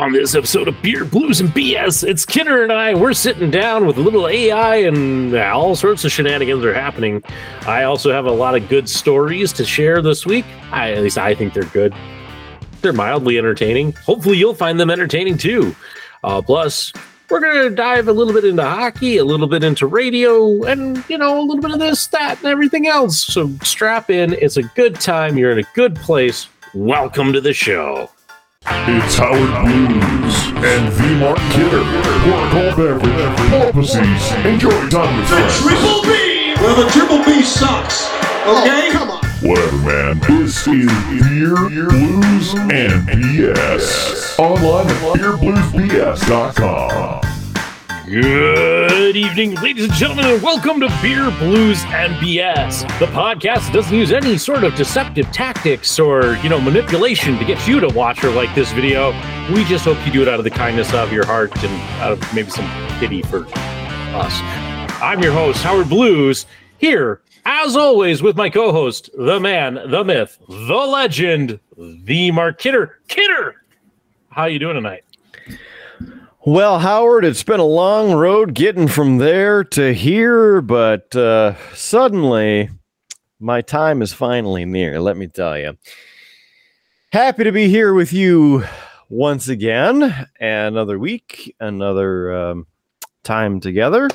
On this episode of Beer Blues and BS, it's Kidder and I. We're sitting down with a little AI and all sorts of shenanigans are happening. I also have a lot of good stories to share this week. At least I think they're good. They're mildly entertaining. Hopefully you'll find them entertaining too. Plus, we're going to dive a little bit into hockey, a little bit into radio, and, you know, a little bit of this, that, and everything else. So strap in. It's a good time. You're in a good place. Welcome to the show. It's Howard Blues and V. Mark Kidder. Pour a cold beverage, opposites, enjoy time with friends. The Triple B! Well, the Triple B sucks, okay? Oh, come on. Whatever, man. This is Beer, Blues, and BS. Online at beerbluesbs.com. Good evening, ladies and gentlemen, and welcome to Beer, Blues, and BS, the podcast that doesn't use any sort of deceptive tactics or, you know, manipulation to get you to watch or like this video. We just hope you do it out of the kindness of your heart and out of maybe some pity for us. I'm your host, Howard Blues, here, as always, with my co-host, the man, the myth, the legend, the Mark Kidder. Kidder, how you doing tonight? Well, Howard, it's been a long road getting from there to here, but suddenly my time is finally near, let me tell you. Happy to be here with you once again. Another week, another time together,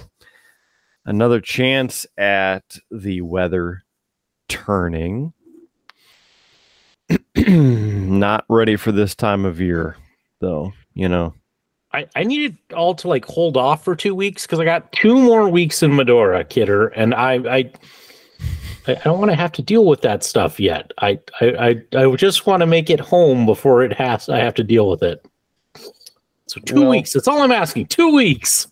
another chance at the weather turning. Not ready for this time of year, though, you know. I needed all to like hold off for 2 weeks because I got 2 more weeks in Medora, Kidder, and I don't want to have to deal with that stuff yet. I just want to make it home before it has. I have to deal with it. So two weeks. That's all I'm asking. 2 weeks.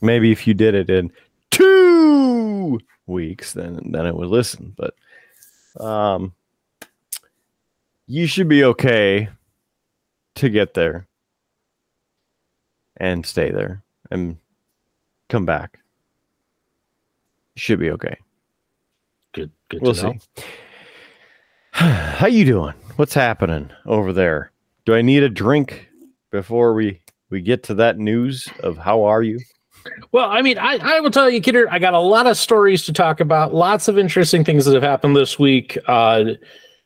Maybe if you did it in 2 weeks, then it would listen. But you should be okay to get there. And stay there and come back. Should be okay. Good. We'll see. How you doing? What's happening over there? Do I need a drink before we get to that news of how are you? Well, I mean, I will tell you, Kidder, I got a lot of stories to talk about. Lots of interesting things that have happened this week. I'm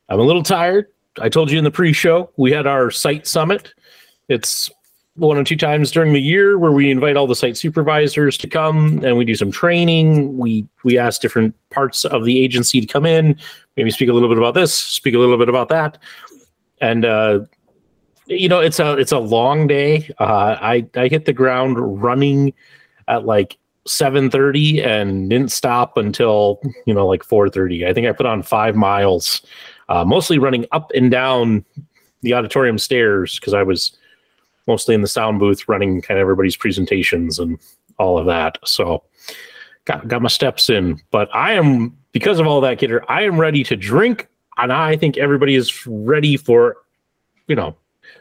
a little tired. I told you in the pre-show, we had our site summit. It's 1 or 2 times during the year where we invite all the site supervisors to come and we do some training. We ask different parts of the agency to come in, maybe speak a little bit about this, speak a little bit about that. And, you know, it's a long day. I hit the ground running at like 7:30 and didn't stop until, you know, like 4:30. I think I put on 5 miles, mostly running up and down the auditorium stairs because I was mostly in the sound booth running kind of everybody's presentations and all of that. So got my steps in. But I am, because of all that, Kidder, I am ready to drink. And I think everybody is ready for, you know,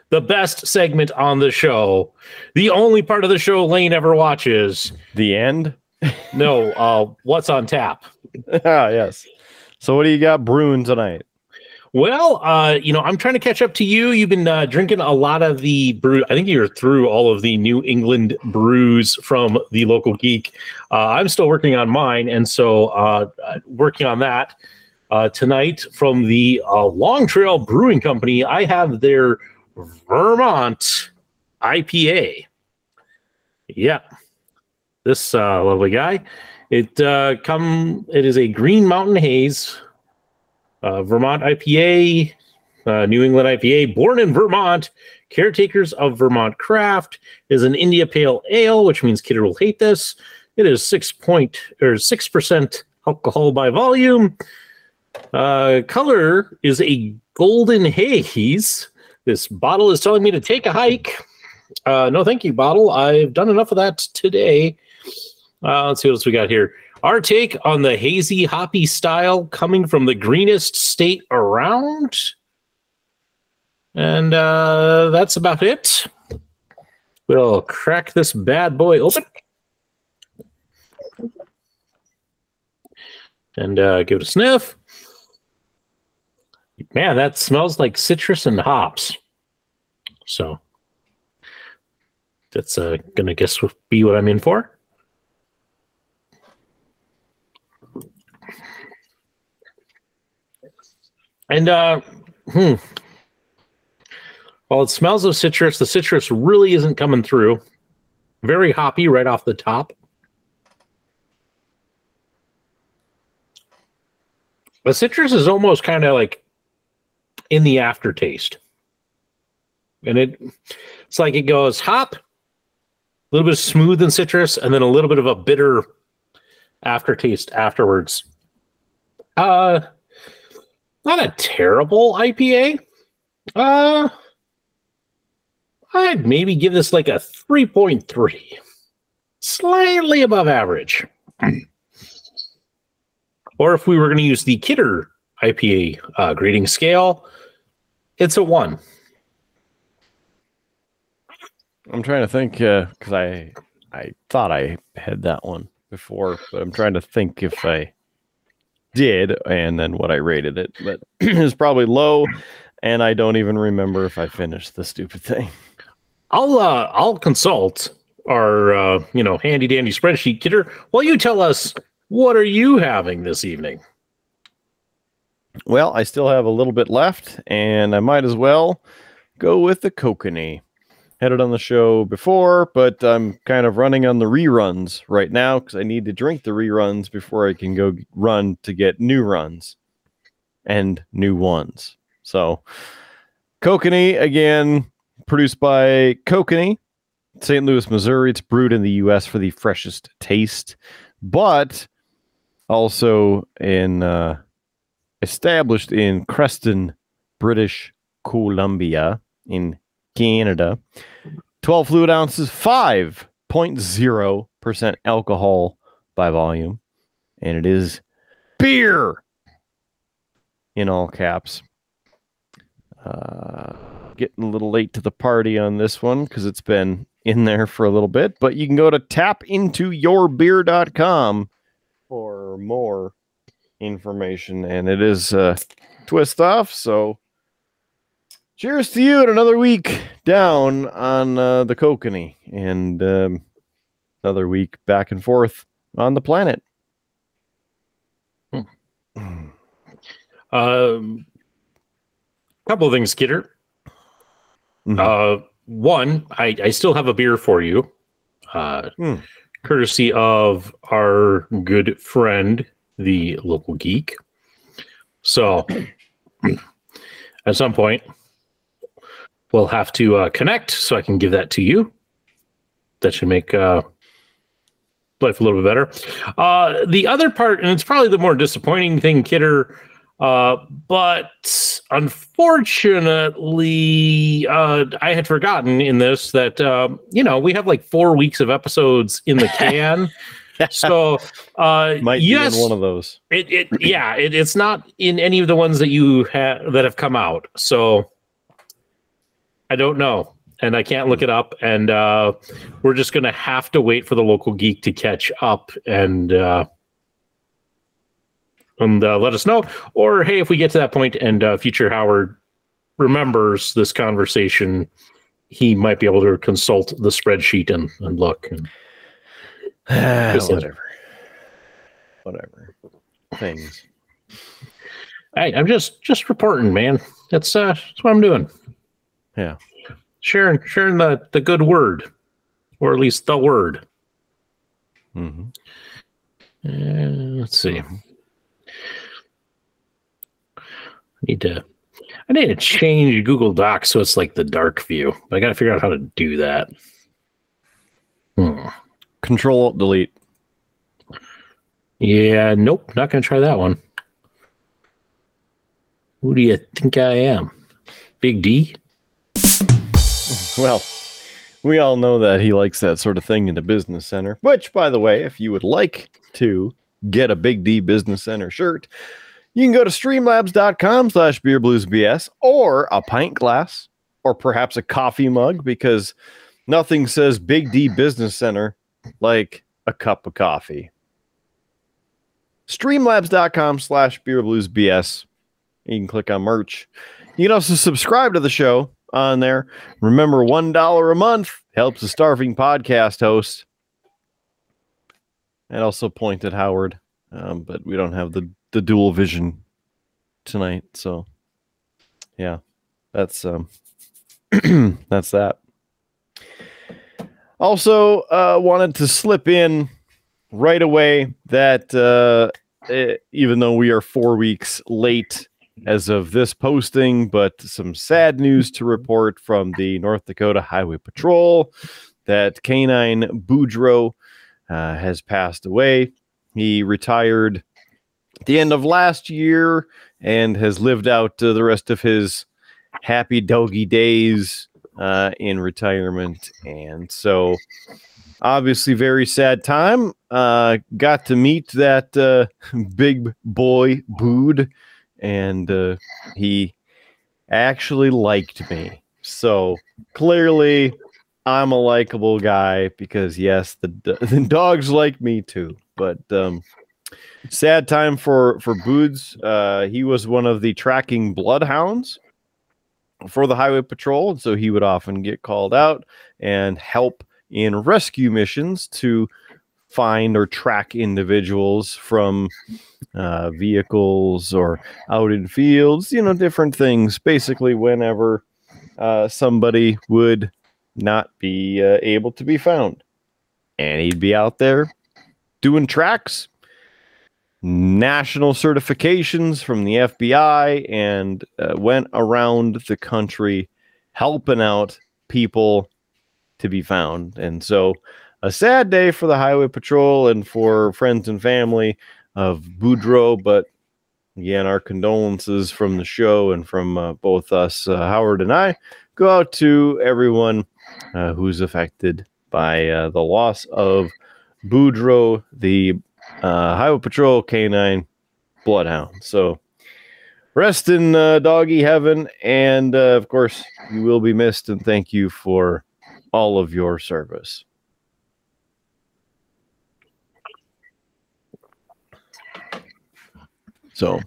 the best segment on the show. The only part of the show Lane ever watches. The end? No, what's on tap. Ah, yes. So what do you got brewing tonight? Well, you know, I'm trying to catch up to you. You've been drinking a lot of the brew. I think you're through all of the New England brews from the Local Geek. I'm still working on mine. And so working on that tonight from the Long Trail Brewing Company. I have their Vermont IPA. Yeah, this lovely guy. It is a Green Mountain Haze. Vermont IPA, New England IPA, born in Vermont, caretakers of Vermont craft, is an India Pale Ale, which means Kidder will hate this. It is 6% alcohol by volume. Color is a golden haze. This bottle is telling me to take a hike. No, thank you, bottle. I've done enough of that today. Let's see what else we got here. Our take on the hazy, hoppy style coming from the greenest state around. And that's about it. We'll crack this bad boy open. And give it a sniff. Man, that smells like citrus and hops. So that's gonna guess will be what I'm in for. And while it smells of citrus, the citrus really isn't coming through. Very hoppy right off the top. The citrus is almost kind of like in the aftertaste. And it's like it goes hop, a little bit of smooth and citrus, and then a little bit of a bitter aftertaste afterwards. Not a terrible IPA. I'd maybe give this like a 3.3. Slightly above average. Or if we were going to use the Kidder IPA grading scale, it's a 1. I'm trying to think, because I thought I had that one before, but I'm trying to think if I did and then what I rated it. But it's probably low, and I don't even remember if I finished the stupid thing. I'll consult our handy dandy spreadsheet, Kidder, while you tell us. What are you having this evening? Well, I still have a little bit left, and I might as well go with the Kokanee. Had it on the show before, but I'm kind of running on the reruns right now because I need to drink the reruns before I can go run to get new runs and new ones. So, Kokanee, again, produced by Kokanee, St. Louis, Missouri. It's brewed in the U.S. for the freshest taste, but also in established in Creston, British Columbia in Canada. 12 fluid ounces, 5.0% alcohol by volume. And it is beer in all caps. Getting a little late to the party on this one because it's been in there for a little bit. But you can go to tapintoyourbeer.com for more information, and it is a twist off. So cheers to you and another week down on the Kokanee, and another week back and forth on the planet. Couple of things, Kidder. One, I still have a beer for you. Courtesy of our good friend, the Local Geek. So, at some point, we'll have to connect so I can give that to you. That should make life a little bit better. The other part, and it's probably the more disappointing thing, Kidder, but unfortunately, I had forgotten in this that, we have like 4 weeks of episodes in the can. So, might yes, be in one of those. It's not in any of the ones that you have that have come out. So I don't know, and I can't look it up. And we're just going to have to wait for the Local Geek to catch up and let us know. Or, hey, if we get to that point and future Howard remembers this conversation, he might be able to consult the spreadsheet and look. And whatever. Things. Hey, I'm just reporting, man. That's what I'm doing. Yeah. Sharing the good word, or at least the word. Let's see. I need to change Google Docs so it's like the dark view. But I got to figure out how to do that. Control-Alt-Delete. Yeah, nope. Not going to try that one. Who do you think I am? Big D? Well, we all know that he likes that sort of thing in the business center. Which, by the way, if you would like to get a Big D Business Center shirt, you can go to streamlabs.com/beerbluesbs, or a pint glass, or perhaps a coffee mug, because nothing says Big D Business Center like a cup of coffee. Streamlabs.com/beerbluesbs. You can click on merch. You can also subscribe to the show on there. Remember, $1 a month helps a starving podcast host. And also point at Howard, but we don't have the dual vision tonight. So, yeah, that's that's that. Also, wanted to slip in right away that even though we are 4 weeks late as of this posting, but some sad news to report from the North Dakota Highway Patrol that Canine Boudreaux has passed away. He retired at the end of last year and has lived out the rest of his happy doggy days in retirement. And so obviously very sad time. Got to meet that big boy Boud, and he actually liked me. So clearly I'm a likable guy, because yes, the dogs like me too. But sad time for Boods. He was one of the tracking bloodhounds for the Highway Patrol, and so he would often get called out and help in rescue missions to find or track individuals from vehicles or out in fields, you know, different things. Basically, whenever somebody would not be able to be found, and he'd be out there doing tracks, national certifications from the FBI, and went around the country helping out people to be found. And so a sad day for the Highway Patrol and for friends and family of Boudreaux, but again, our condolences from the show and from both us, Howard and I, go out to everyone who's affected by the loss of Boudreaux, the Highway Patrol Canine Bloodhound. So rest in doggy heaven, and of course you will be missed, and thank you for all of your service. So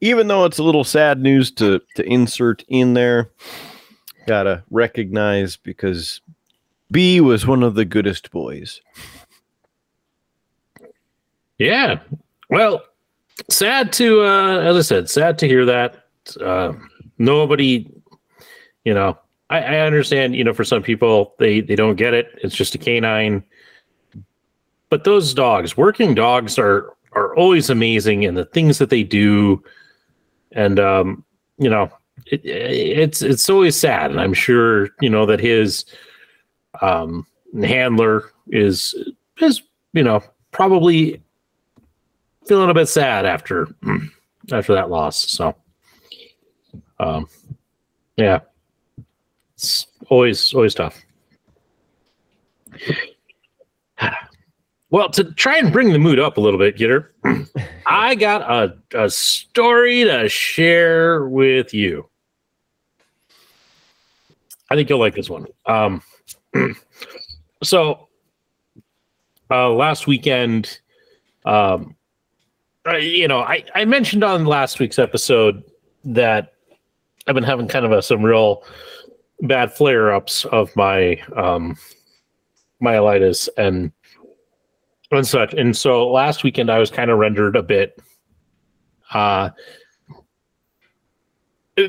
even though it's a little sad news to insert in there, gotta recognize, because B was one of the goodest boys. Yeah, well, sad to, as I said, sad to hear that. Nobody, you know, I understand, you know, for some people, they don't get it. It's just a canine. But those dogs, working dogs, are always amazing, and the things that they do. And, you know, it's always sad. And I'm sure, you know, that his handler is, you know, probably feeling a bit sad after that loss. So, yeah, it's always tough. Well, to try and bring the mood up a little bit, Kidder, I got a story to share with you. I think you'll like this one. So, last weekend, you know, I mentioned on last week's episode that I've been having kind of some real bad flare-ups of my myelitis and such. And so last weekend I was kind of rendered a bit,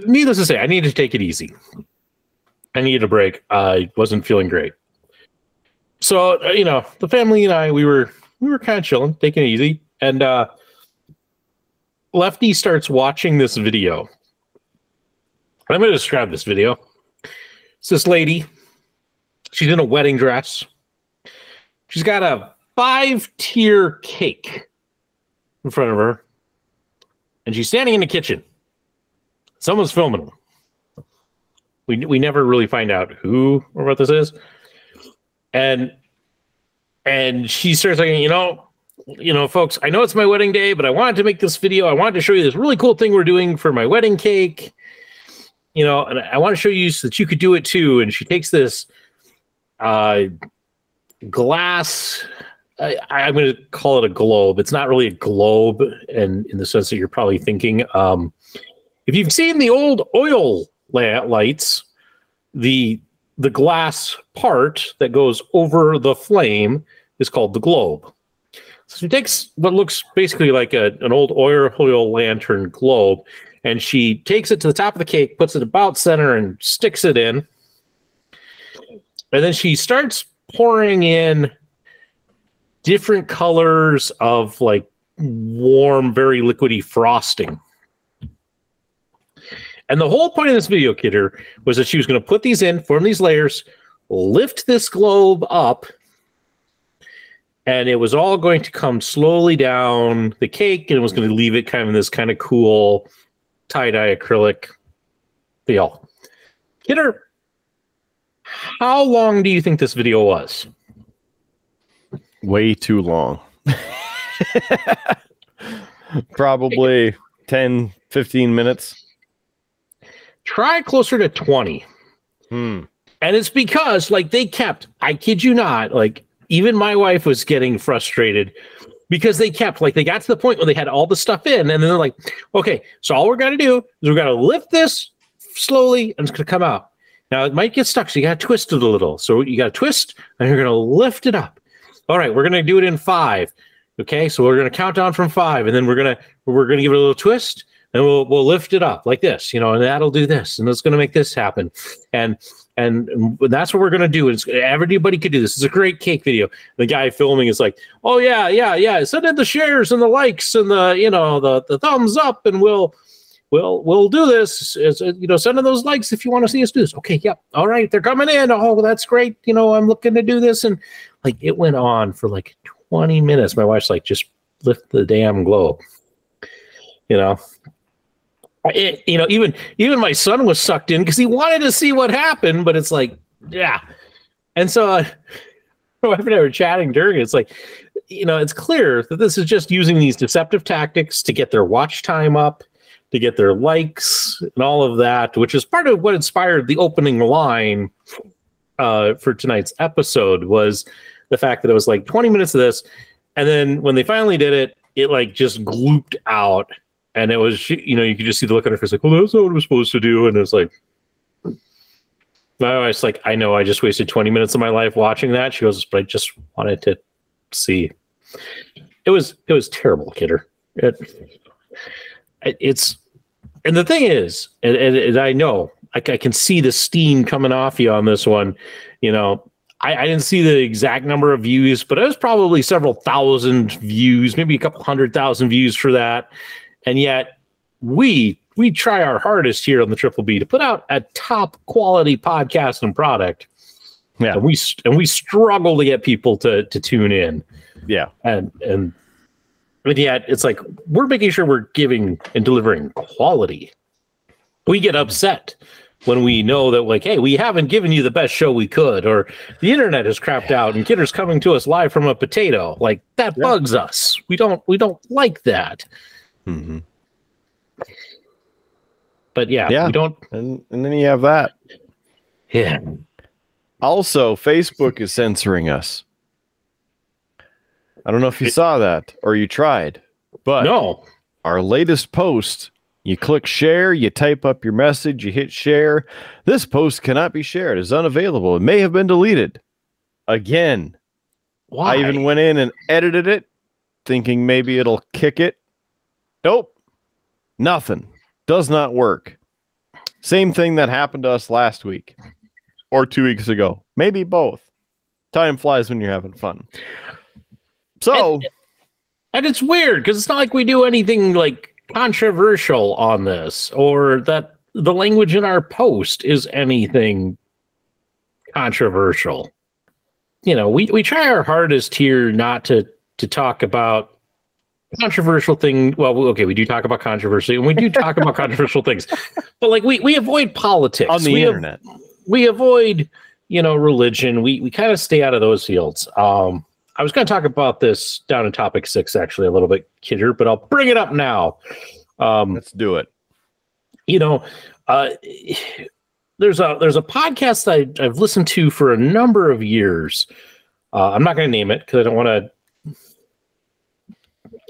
needless to say, I needed to take it easy. I needed a break. I wasn't feeling great. So, you know, the family and I, we were kind of chilling, taking it easy. And Lefty starts watching this video. And I'm going to describe this video. It's this lady. She's in a wedding dress. She's got a 5-tier cake in front of her. And she's standing in the kitchen. Someone's filming her. We never really find out who or what this is. And she starts saying, you know, folks, I know it's my wedding day, but I wanted to make this video. I wanted to show you this really cool thing we're doing for my wedding cake. You know, and I want to show you so that you could do it too. And she takes this glass. I'm going to call it a globe. It's not really a globe, and in the sense that you're probably thinking, if you've seen the old oil lights, the glass part that goes over the flame is called the globe. So she takes what looks basically like an old oil lantern globe, and she takes it to the top of the cake, puts it about center, and sticks it in. And then she starts pouring in different colors of like warm, very liquidy frosting. And the whole point of this video, Kidder, was that she was going to put these in, form these layers, lift this globe up, and it was all going to come slowly down the cake, and it was going to leave it kind of in this kind of cool tie-dye acrylic feel. Kidder, how long do you think this video was? Way too long. Probably 10, 15 minutes. Try closer to 20. And it's because, like, they kept, I kid you not, like, even my wife was getting frustrated because they kept, like, they got to the point where they had all the stuff in, and then they're like, okay, so all we're going to do is we're going to lift this slowly, and it's going to come out. Now, it might get stuck, so you got to twist it a little. So you got to twist, and you're going to lift it up. All right, we're going to do it in 5. Okay, so we're going to count down from 5, and then we're going to give it a little twist. And we'll lift it up like this, you know, and that'll do this, and it's going to make this happen, and that's what we're going to do. It's everybody could do this. It's a great cake video. The guy filming is like, oh yeah. Send in the shares and the likes and the the thumbs up, and we'll do this. Send in those likes if you want to see us do this. Okay, yep, all right, they're coming in. Oh, well, that's great. You know, I'm looking to do this, and like it went on for like 20 minutes. My wife's like, just lift the damn globe, you know. Even my son was sucked in because he wanted to see what happened, but it's like, yeah. And so my wife and I were chatting during it. It's like, it's clear that this is just using these deceptive tactics to get their watch time up, to get their likes and all of that, which is part of what inspired the opening line for tonight's episode, was the fact that it was like 20 minutes of this. And then when they finally did it, it like just glooped out. And it was, you could just see the look on her face, like, well, that's not what we're supposed to do. And it's like, I was like, I know, I just wasted 20 minutes of my life watching that. She goes, but I just wanted to see. It was terrible, Kidder. It's, and the thing is, and I know, I can see the steam coming off you on this one. I didn't see the exact number of views, but it was probably several thousand views, maybe a couple 100,000 views for that. And yet we try our hardest here on the Triple B to put out a top quality podcast and product. Yeah. And we struggle to get people to tune in. Yeah. And yet it's like, we're making sure we're giving and delivering quality. We get upset when we know that, like, hey, we haven't given you the best show we could, or the internet is crapped out and Kidder's coming to us live from a potato. Like, that bugs us. We don't like that. Mm-hmm. But yeah, we don't. And then you have that. Yeah. Also, Facebook is censoring us. I don't know if you saw that or you tried, but no. Our latest post, you click share, you type up your message, you hit share. This post cannot be shared. It's unavailable. It may have been deleted. Again. Why? I even went in and edited it, thinking maybe it'll kick it. Nope. Nothing. Does not work. Same thing that happened to us last week or 2 weeks ago. Maybe both. Time flies when you're having fun. So. And it's weird because it's not like we do anything like controversial on this, or that the language in our post is anything controversial. We try our hardest here not to talk about controversial thing. Well, okay, we do talk about controversy, and we do talk about controversial things, but like we avoid politics on the internet. We avoid, religion. We kind of stay out of those fields. I was going to talk about this down in topic 6 actually a little bit, Kidder, but I'll bring it up now. Let's do it. There's a podcast that I've listened to for a number of years. I'm not going to name it because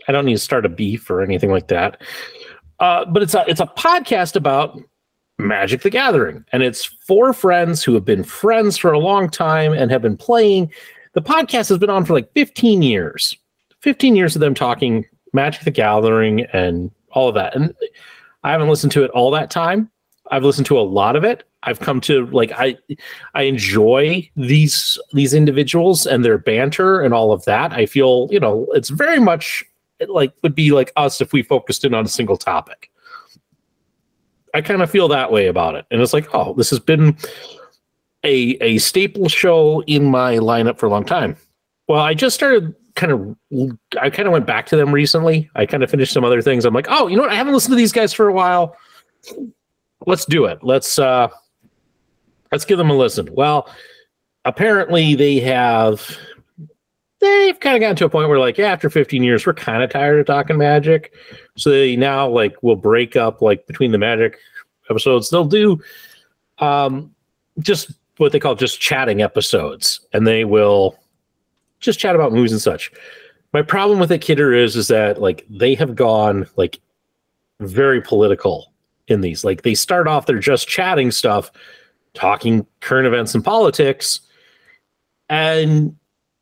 I don't need to start a beef or anything like that. But it's a podcast about Magic the Gathering. And it's four friends who have been friends for a long time and have been playing. The podcast has been on for like 15 years. 15 years of them talking Magic the Gathering and all of that. And I haven't listened to it all that time. I've listened to a lot of it. I've come to like, I enjoy these individuals and their banter and all of that. I feel, you know, it's very much like would be like us if we focused in on a single topic. I kind of feel that way about it. And it's like, oh, this has been a staple show in my lineup for a long time. Well, I just started I went back to them recently. I kind of finished some other things. I'm like, oh, you know what? I haven't listened to these guys for a while. Let's do it. Let's give them a listen. Well, apparently they've kind of gotten to a point where like, yeah, after 15 years, we're kind of tired of talking Magic. So they now like will break up like between the Magic episodes. They'll do just what they call just chatting episodes, and they will just chat about movies and such. My problem with the Kidder is that like they have gone like very political in these. Like they start off, they're just chatting stuff, talking current events and politics, and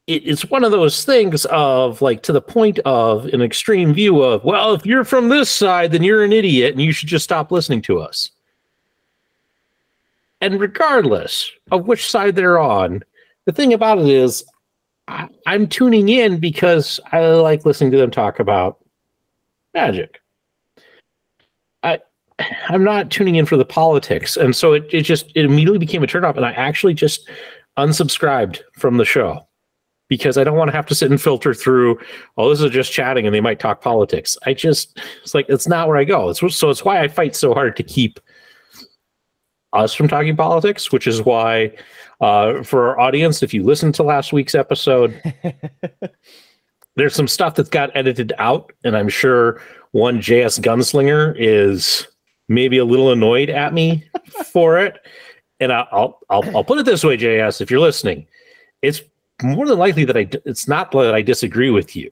it's one of those things of like to the point of an extreme view of, well, if you're from this side, then you're an idiot and you should just stop listening to us. And regardless of which side they're on, the thing about it is I'm tuning in because I like listening to them talk about Magic. I'm not tuning in for the politics. And so it immediately became a turnoff, and I actually just unsubscribed from the show because I don't want to have to sit and filter through, oh, this is just chatting and they might talk politics. It's like, it's not where I go. So it's why I fight so hard to keep us from talking politics, which is why for our audience, if you listen to last week's episode, there's some stuff that's got edited out, and I'm sure one JS gunslinger is maybe a little annoyed at me for it. And I'll put it this way, JS, if you're listening, it's more than likely that it's not that I disagree with you,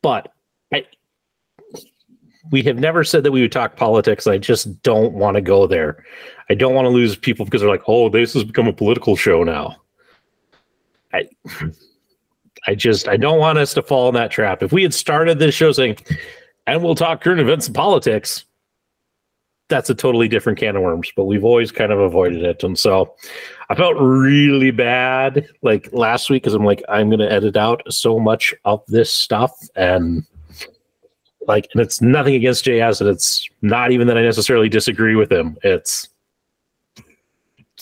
but we have never said that we would talk politics. I just don't want to go there. I don't want to lose people because they're like, oh, this has become a political show now. I don't want us to fall in that trap. If we had started this show saying, and we'll talk current events and politics, that's a totally different can of worms, but we've always kind of avoided it. And so I felt really bad like last week because I'm like, I'm going to edit out so much of this stuff. And it's nothing against JS, and it's not even that I necessarily disagree with him. It's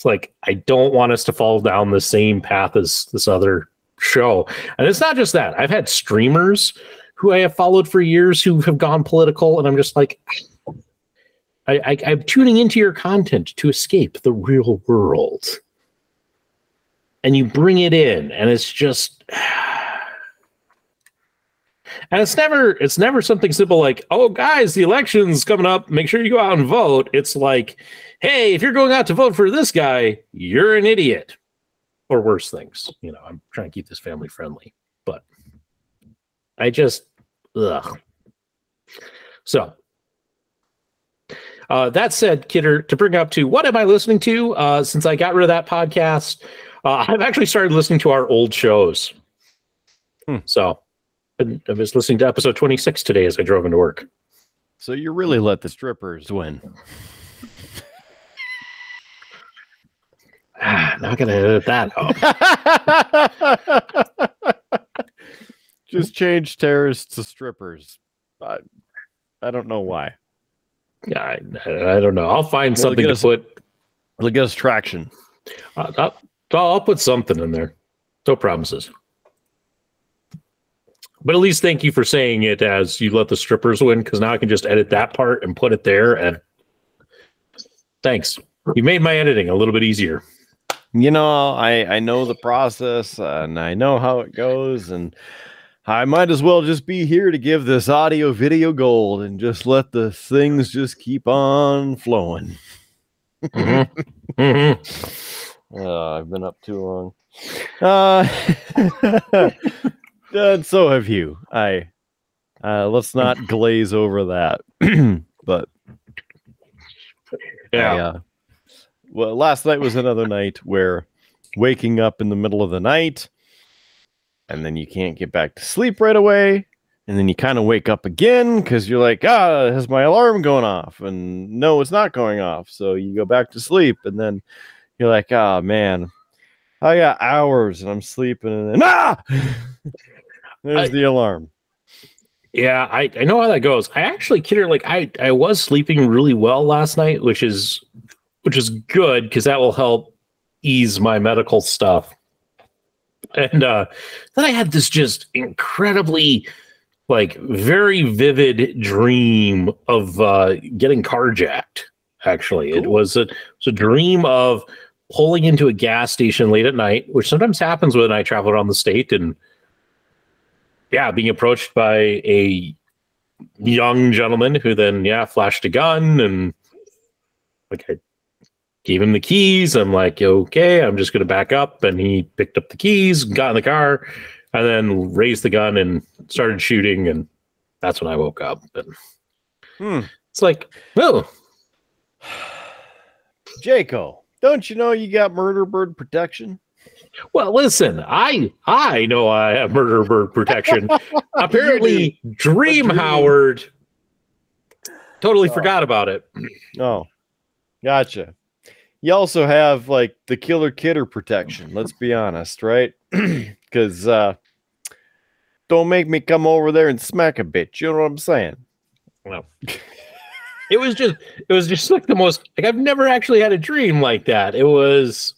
like, I don't want us to fall down the same path as this other show. And it's not just that. I've had streamers who I have followed for years who have gone political, and I'm just like, I'm tuning into your content to escape the real world. And you bring it in, and it's just... And it's never something simple like, oh, guys, the election's coming up. Make sure you go out and vote. It's like, hey, if you're going out to vote for this guy, you're an idiot. Or worse things. You know, I'm trying to keep this family friendly. But I just, ugh. So, that said, Kidder, to bring up to what am I listening to since I got rid of that podcast, I've actually started listening to our old shows. So. I was listening to episode 26 today as I drove into work. So you really let the strippers win. Not going to edit that out. Just change terrorists to strippers. I don't know why. Yeah, I don't know. I'll find something to put. It'll get us traction. I'll put something in there. No promises. But at least thank you for saying it as you let the strippers win, because now I can just edit that part and put it there. And thanks. You made my editing a little bit easier. You know, I know the process, and I know how it goes, and I might as well just be here to give this audio video gold and just let the things just keep on flowing. Mm-hmm. Mm-hmm. I've been up too long. And so have you. Let's not glaze over that. But Yeah. Well, last night was another night where waking up in the middle of the night and then you can't get back to sleep right away. And then you kind of wake up again because you're like, ah, has my alarm gone off? And no, it's not going off. So you go back to sleep and then you're like, ah, man, I got hours and I'm sleeping. And then, ah, there's the alarm. Yeah, I know how that goes. I actually, Kidder, like I was sleeping really well last night, which is good because that will help ease my medical stuff. And then I had this just incredibly, like, very vivid dream of getting carjacked. Actually, cool. It was a dream of pulling into a gas station late at night, which sometimes happens when I travel around the state, and yeah, being approached by a young gentleman who then, yeah, flashed a gun, and like I gave him the keys. I'm like, okay, I'm just going to back up. And he picked up the keys, got in the car, and then raised the gun and started shooting. And that's when I woke up. And It's like, oh, Jaco, don't you know you got murder bird protection? Well, listen, I know I have murder bird protection. Apparently, Dream Howard totally forgot about it. Oh, gotcha. You also have, like, the Killer Kidder protection. Let's be honest, right? Because don't make me come over there and smack a bitch. You know what I'm saying? No. It was just like the most, like, I've never actually had a dream like that. It was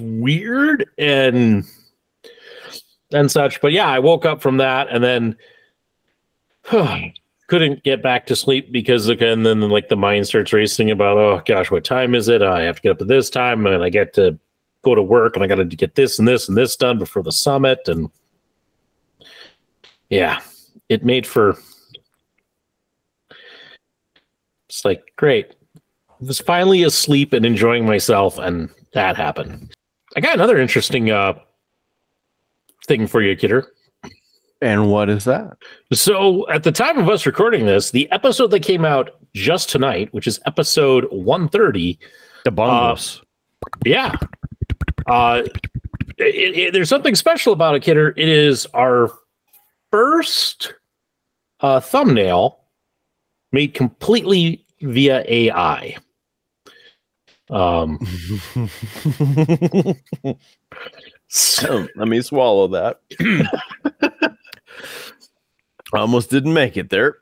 weird and such, but yeah, I woke up from that and then couldn't get back to sleep because again, then like the mind starts racing about, oh gosh, what time is it? I have to get up at this time and I get to go to work and I got to get this and this and this done before the summit. And yeah, it made for, it's like, great. I was finally asleep and enjoying myself, and that happened. I got another interesting thing for you, Kidder. And what is that? So at the time of us recording this, the episode that came out just tonight, which is episode 130. The Bongos. Yeah. There's something special about it, Kidder. It is our first thumbnail made completely via AI. So let me swallow that. Almost didn't make it there.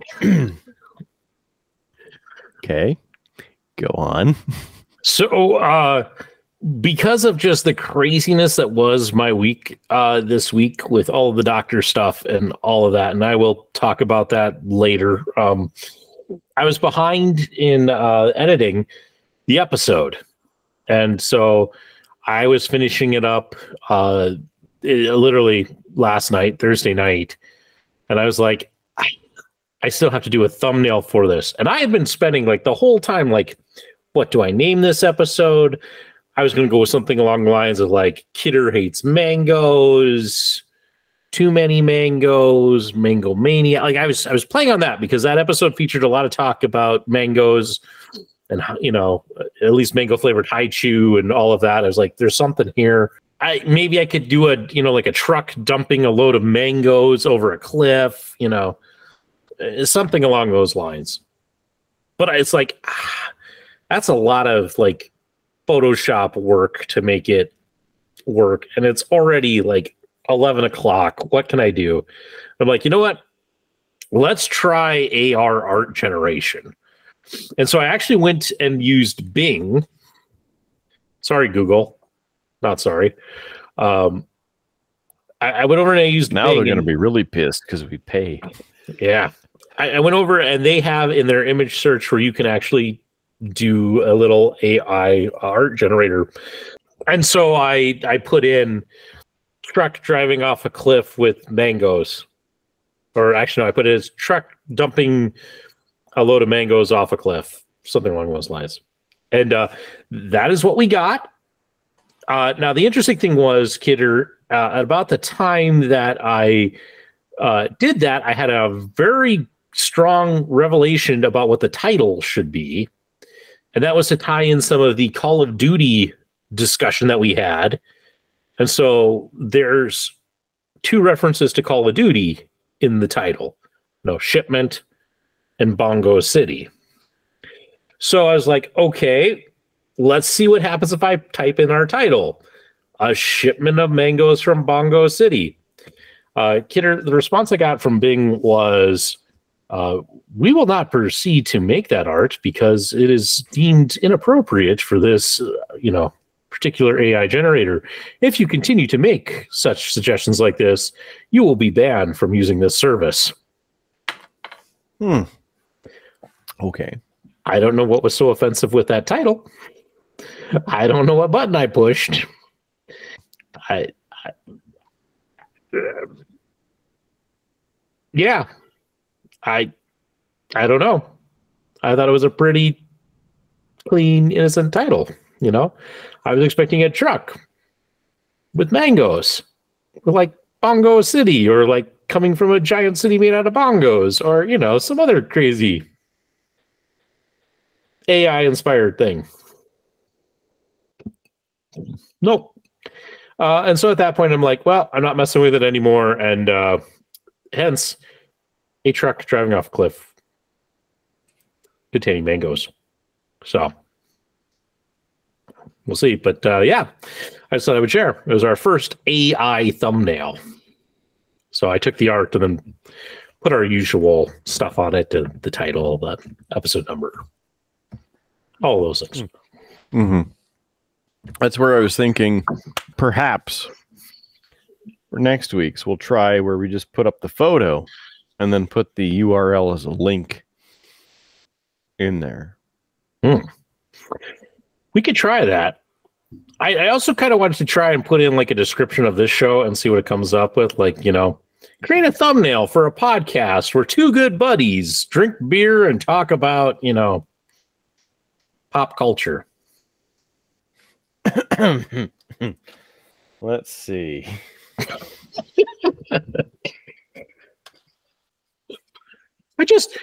Okay, go on. So because of just the craziness that was my week this week with all of the doctor stuff and all of that, and I will talk about that later. I was behind in editing the episode, and so I was finishing it up literally last night, Thursday night, and I was like, I still have to do a thumbnail for this, and I had been spending like the whole time like, what do I name this episode? I was going to go with something along the lines of like, Kidder hates mangoes, too many mangoes, mango mania. Like I was playing on that because that episode featured a lot of talk about mangoes. And, you know, at least mango flavored haichu and all of that. I was like, there's something here. Maybe I could do a, you know, like a truck dumping a load of mangoes over a cliff, you know, something along those lines. But it's like, that's a lot of like Photoshop work to make it work. And it's already like 11 o'clock. What can I do? I'm like, you know what? Let's try AR art generation. And so I actually went and used Bing. Sorry, Google. Not sorry. I went over and I used Bing. Now they're going to be really pissed because we pay. Yeah. I went over and they have in their image search where you can actually do a little AI art generator. And so I put in truck driving off a cliff with mangoes. Or actually, no, I put it as truck dumping a load of mangoes off a cliff, something along those lines. And that is what we got. Now, the interesting thing was, Kidder, about the time that I did that, I had a very strong revelation about what the title should be. And that was to tie in some of the Call of Duty discussion that we had. And so there's two references to Call of Duty in the title. No, Shipment and Bongo City. So I was like, okay, let's see what happens if I type in our title. A shipment of mangoes from Bongo City. Kidder, the response I got from Bing was, we will not proceed to make that art because it is deemed inappropriate for this, particular AI generator. If you continue to make such suggestions like this, you will be banned from using this service. Okay. I don't know what was so offensive with that title. I don't know what button I pushed. I don't know. I thought it was a pretty clean, innocent title. You know, I was expecting a truck with mangoes, like Bongo City, or like coming from a giant city made out of bongos, or, some other crazy AI-inspired thing. Nope. And so at that point, I'm like, well, I'm not messing with it anymore. And hence, a truck driving off a cliff containing mangoes. So we'll see. But yeah, I just thought I would share. It was our first AI thumbnail. So I took the art and then put our usual stuff on it, to the title, the episode number, all those things. Mm-hmm. That's where I was thinking, perhaps for next week's, we'll try where we just put up the photo and then put the URL as a link in there. We could try that. I also kind of wanted to try and put in like a description of this show and see what it comes up with. Like, create a thumbnail for a podcast where two good buddies drink beer and talk about, pop culture. Let's see. I just,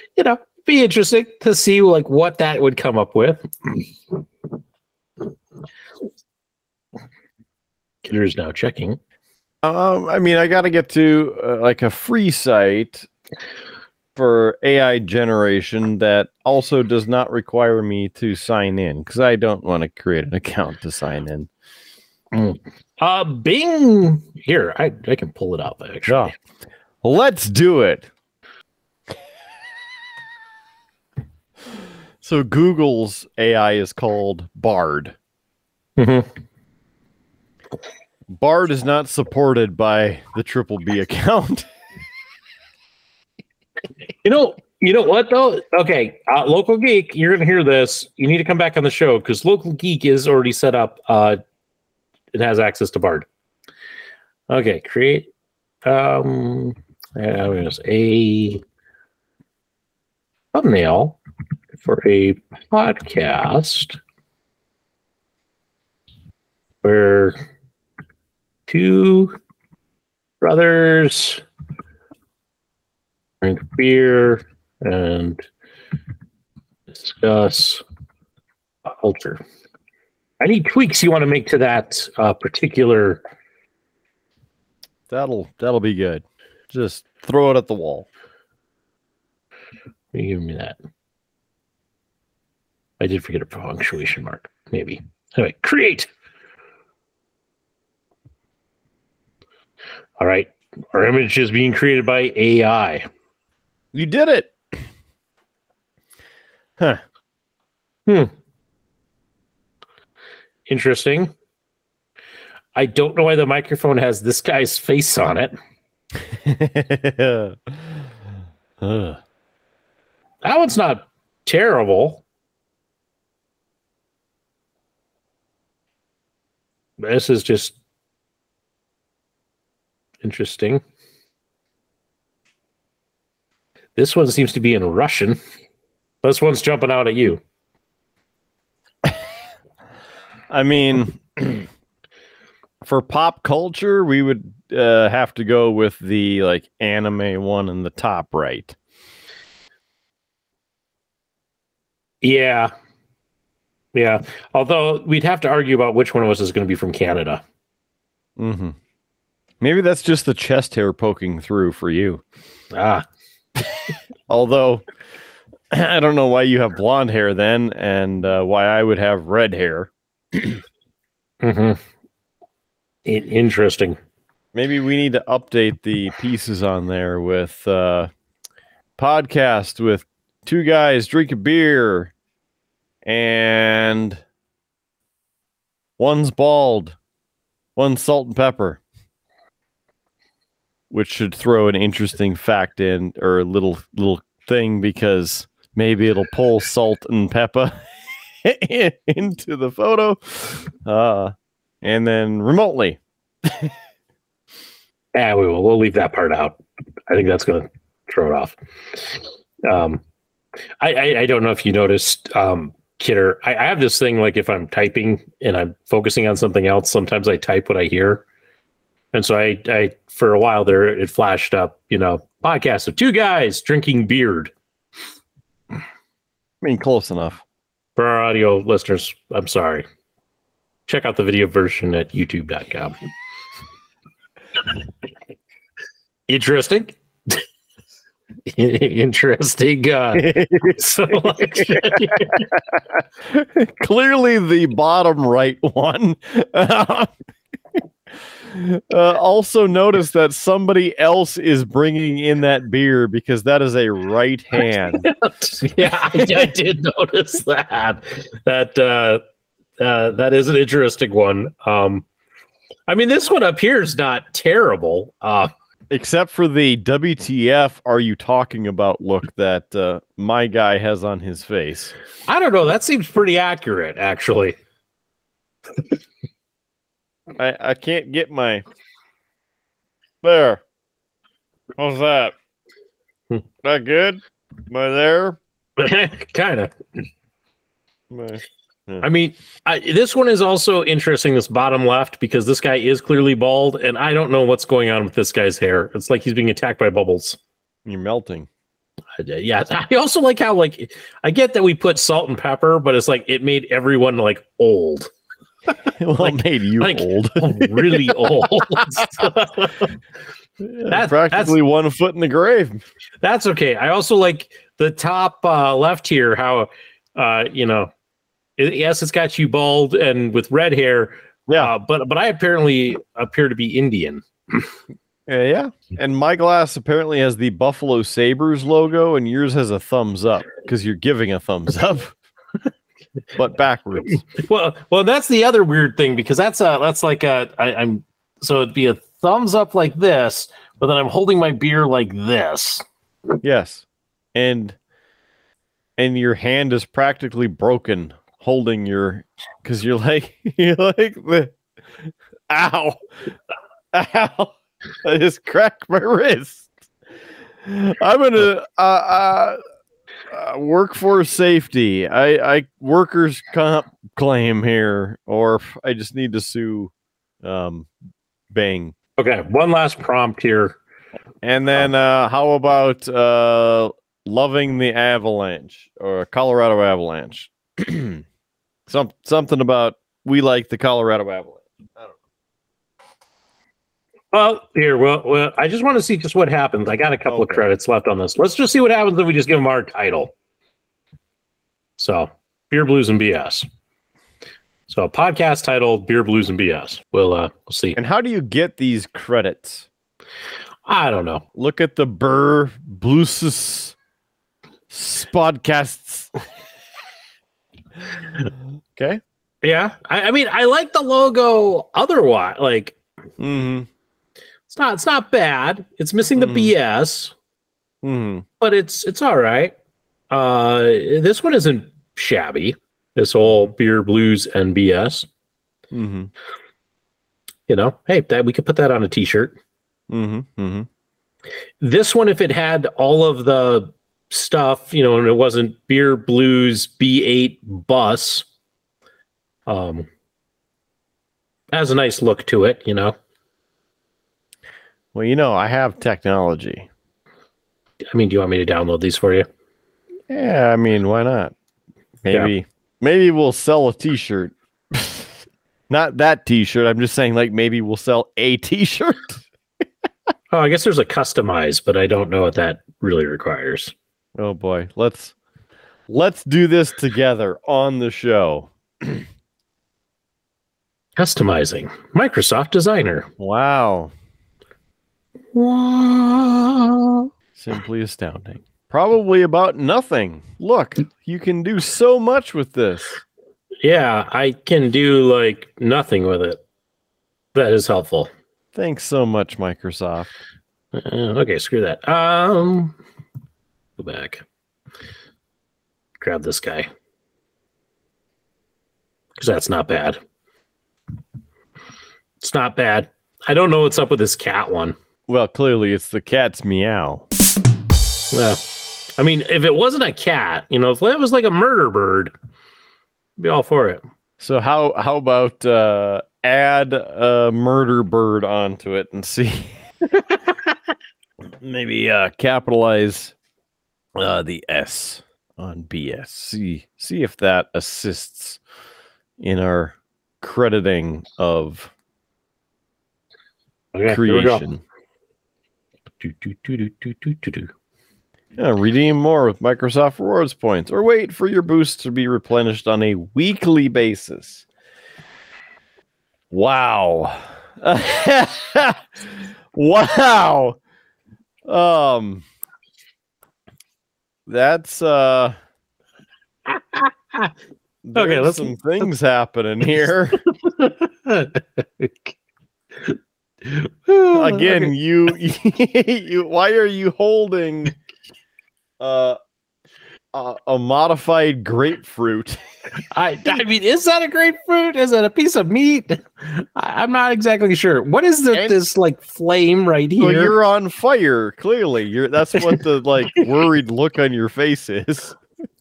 be interesting to see like what that would come up with. Kidder's now checking. I got to get to like a free site for AI generation that also does not require me to sign in, because I don't want to create an account to sign in. Bing, here, I can pull it up, actually. Oh, let's do it. So Google's AI is called Bard. Mm-hmm. Bard is not supported by the BBB account. You know what, though? Okay, Local Geek, you're going to hear this. You need to come back on the show, because Local Geek is already set up. It has access to Bard. Okay, create. I'm going to say a thumbnail for a podcast where two brothers drink beer and discuss culture. Any tweaks you want to make to that particular? That'll be good. Just throw it at the wall. You give me that. I did forget a punctuation mark. Maybe. Anyway, create. All right. Our image is being created by AI. You did it. Huh. Interesting. I don't know why the microphone has this guy's face on it. That one's not terrible. This is just interesting. This one seems to be in Russian. This one's jumping out at you. I mean, for pop culture, we would have to go with the anime one in the top right. Yeah. Yeah. Although we'd have to argue about which one of us is going to be from Canada. Mm-hmm. Maybe that's just the chest hair poking through for you. Ah. Although I don't know why you have blonde hair then, and why I would have red hair. Mm-hmm. Interesting. Maybe we need to update the pieces on there with podcast with two guys drink a beer and one's bald, one's salt and pepper, which should throw an interesting fact in, or a little thing, because maybe it'll pull salt and pepper into the photo. And then remotely. Yeah, we will. We'll leave that part out. I think that's going to throw it off. I don't know if you noticed, Kidder. I have this thing, like if I'm typing and I'm focusing on something else, sometimes I type what I hear. And so I for a while there, it flashed up, you know, podcast of two guys drinking beer. I mean, close enough. For our audio listeners, I'm sorry. Check out the video version at youtube.com. Interesting. Interesting. Selection. Clearly the bottom right one. Also notice that somebody else is bringing in that beer, because that is a right hand. Yeah, I did notice that. That is an interesting one. I mean, this one up here is not terrible. Except for the WTF are you talking about look that my guy has on his face. I don't know. That seems pretty accurate, actually. I can't get my... There. How's that? That good? Am I there? Kind of. My... Yeah. I mean, this one is also interesting, this bottom left, because this guy is clearly bald, and I don't know what's going on with this guy's hair. It's like he's being attacked by bubbles. You're melting. Yeah. I also like how, like, I get that we put salt and pepper, but it's like it made everyone, like, old. Well, like, it made you like, old. Really old. That's practically 1 foot in the grave. That's okay. I also like the top left here, how, you know, yes, it's got you bald and with red hair. Yeah, but I apparently appear to be Indian. Yeah, and my glass apparently has the Buffalo Sabres logo, and yours has a thumbs up because you're giving a thumbs up, but backwards. Well, that's the other weird thing, because that's like a I'm so it'd be a thumbs up like this, but then I'm holding my beer like this. Yes, and your hand is practically broken. Holding your, because you're like the, ow, I just cracked my wrist. I'm gonna workforce safety. I workers' comp claim here, or I just need to sue, Bing. Okay, one last prompt here, and then how about loving the Avalanche or Colorado Avalanche? Something about we like the Colorado Avalanche. I don't know. Well, I just want to see just what happens. I got a couple of credits left on this. Let's just see what happens if we just give them our title. So, Beer Blues and BS. So, a podcast titled Beer Blues and BS. We'll see. And how do you get these credits? I don't know. Look at the Beer Blues podcasts. Okay. Yeah. I mean, I like the logo otherwise. Like, It's not bad. It's missing the BS, but it's all right. This one isn't shabby. This whole Beer Blues and BS. Mm-hmm. You know, hey, we could put that on a t-shirt. Mm-hmm. Mm-hmm. This one, if it had all of the stuff, you know, and it wasn't Beer Blues B8 bus, has a nice look to it, you know. Well, you know, I have technology. I mean, do you want me to download these for you? Yeah, I mean, why not? Maybe we'll sell a T-shirt. Not that T-shirt. I'm just saying, like, maybe we'll sell a T-shirt. Oh, I guess there's a customize, but I don't know what that really requires. Oh boy, let's do this together on the show. Customizing Microsoft Designer. Wow. Wow. Simply astounding. Probably about nothing. Look, you can do so much with this. Yeah, I can do like nothing with it. That is helpful. Thanks so much, Microsoft. Okay, screw that. Go back. Grab this guy. Because that's not bad. It's not bad. I don't know what's up with this cat one. Well, clearly it's the cat's meow. Well, I mean, if it wasn't a cat, you know, if that was like a murder bird, I'd be all for it. So how about add a murder bird onto it and see? Maybe capitalize the S on BS. See if that assists in our crediting of creation. Yeah, redeem more with Microsoft Rewards points, or wait for your boosts to be replenished on a weekly basis. Wow. Wow. That's okay, let's some things happening here. Again, you why are you holding a modified grapefruit? I mean, is that a grapefruit? Is that a piece of meat? I'm not exactly sure. What is this like flame right here? Well, you're on fire. Clearly, that's what the like worried look on your face is.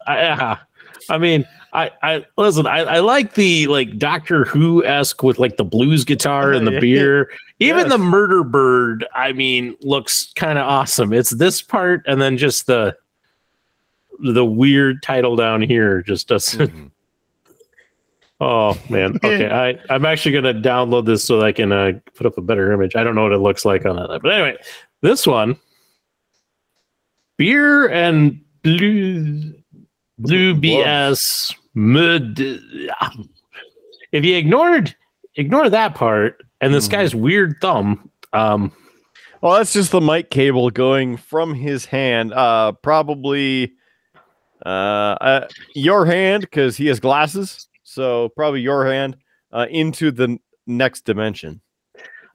I mean, I listen. I like the like Doctor Who-esque with like the blues guitar and the beer. Even the murder bird. I mean, looks kind of awesome. It's this part, and then just the weird title down here just doesn't. Mm-hmm. Oh man. Okay. I'm actually going to download this so that I can put up a better image. I don't know what it looks like on that. But anyway, this one, beer and blue BS. If you ignore that part and this guy's weird thumb, well, that's just the mic cable going from his hand, probably your hand, because he has glasses, so probably your hand into the next dimension.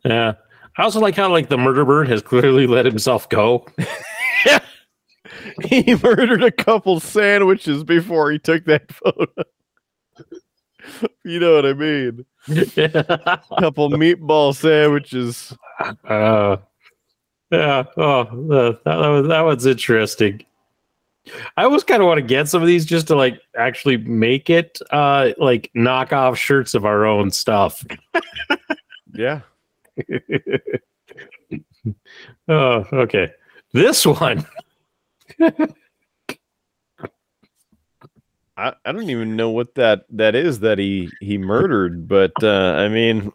Yeah, I also like how like the murder bird has clearly let himself go. He murdered a couple sandwiches before he took that photo. You know what I mean? A couple meatball sandwiches. Yeah, oh, that was interesting. I always kind of want to get some of these just to like actually make it like knock off shirts of our own stuff. Yeah. Oh, okay. This one. I don't even know what that is that he murdered, but I mean.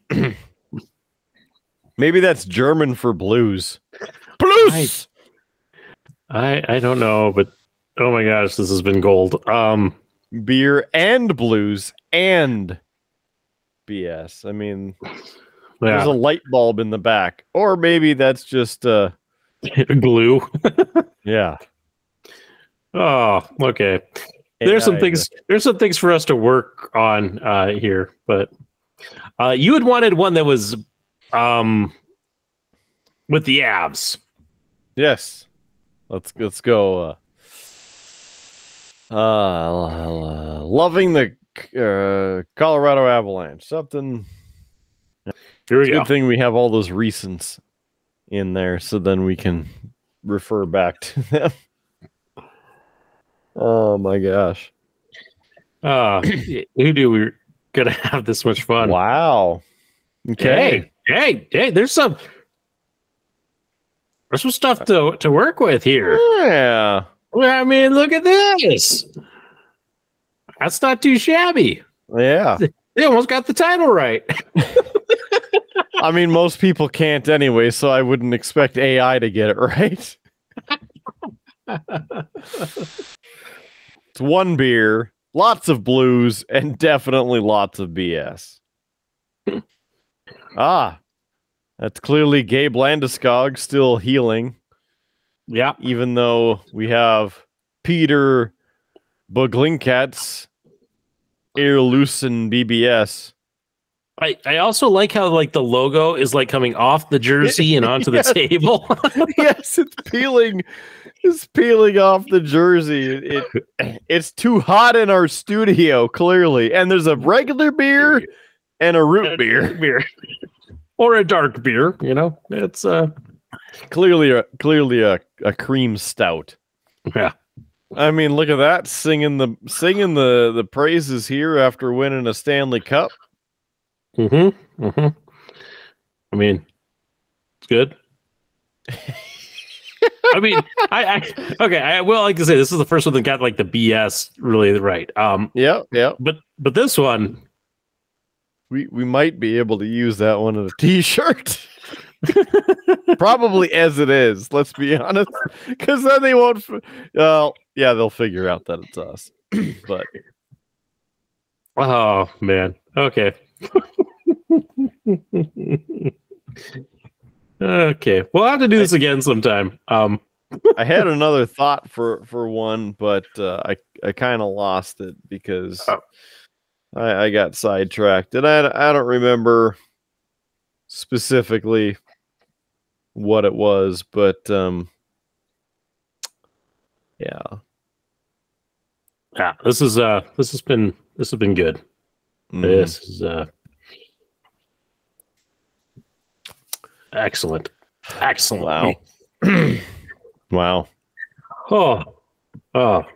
Maybe that's German for blues. Blues. I don't know, but oh my gosh, this has been gold. Beer and blues and BS. I mean, there's a light bulb in the back, or maybe that's just glue. Yeah. Oh, okay. There's some things for us to work on here, but you had wanted one that was. With the abs. Yes. Let's go. Loving the Colorado Avalanche. Something. Here we go. Good thing we have all those recents in there, so then we can refer back to them. Oh my gosh. Who do we're gonna have this much fun? Wow. Okay. Hey, there's some stuff to work with here. Yeah. I mean, look at this. That's not too shabby. Yeah. They almost got the title right. I mean, most people can't anyway, so I wouldn't expect AI to get it right. It's one beer, lots of blues, and definitely lots of BS. Ah, that's clearly Gabe Landeskog still healing. Yeah. Even though we have Peter Boglinckat's Earloosen BBS. I also like how like the logo is like coming off the jersey and onto yes. the table. Yes, it's peeling. It's peeling off the jersey. It's too hot in our studio, clearly. And there's a regular beer and a root beer. Or a dark beer, you know. It's clearly a cream stout. Yeah. I mean, look at that, singing the praises here after winning a Stanley Cup. Mm-hmm. Mm-hmm. I mean, it's good. I mean, I will like to say this is the first one that got like the BS really right. Yeah. But this one, we might be able to use that one on a T-shirt. Probably as it is. Let's be honest, because then they won't. Yeah, they'll figure out that it's us. But oh man, okay. Okay, we'll have to do this again sometime. I had another thought for one, but I kind of lost it because I got sidetracked, and I don't remember specifically what it was, but yeah. This has been good. Mm-hmm. This is excellent. Wow. Wow. Oh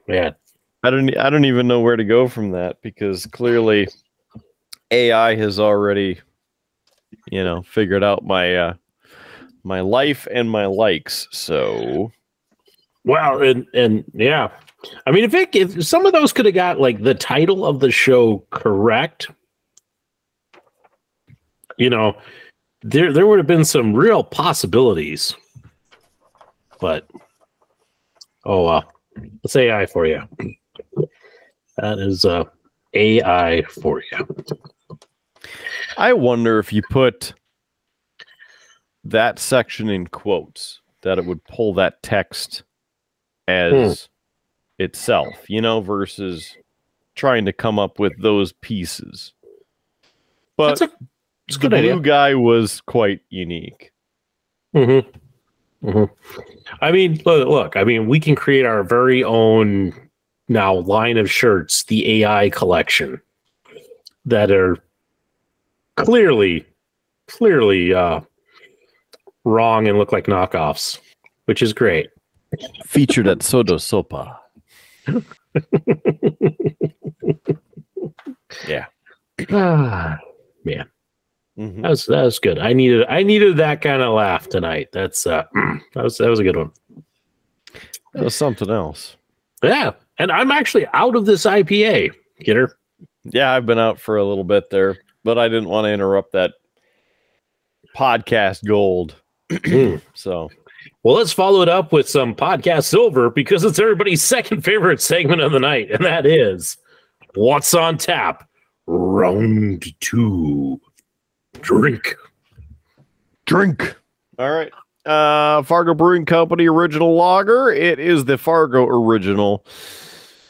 man. I don't even know where to go from that, because clearly AI has already, you know, figured out my my life and my likes. So wow. And yeah, I mean, if some of those could have got like the title of the show correct, you know, there would have been some real possibilities. But oh well, it's AI for you. That is AI for you. I wonder if you put that section in quotes, that it would pull that text as itself, you know, versus trying to come up with those pieces. But it's a good idea. Blue guy was quite unique. Mm-hmm. Mm-hmm. I mean, look, I mean, we can create our very own now line of shirts, the AI collection, that are clearly wrong and look like knockoffs, which is great. Featured at Soda Sopa. Yeah. Ah, man. Mm-hmm. That was good. I needed that kind of laugh tonight. That's that was a good one. That was something else. Yeah. And I'm actually out of this IPA, Kidder. Yeah, I've been out for a little bit there, but I didn't want to interrupt that podcast gold. So, well, let's follow it up with some podcast silver, because it's everybody's second favorite segment of the night, and that is What's on Tap, round 2. Drink. All right. Fargo Brewing Company original lager. It is the Fargo original.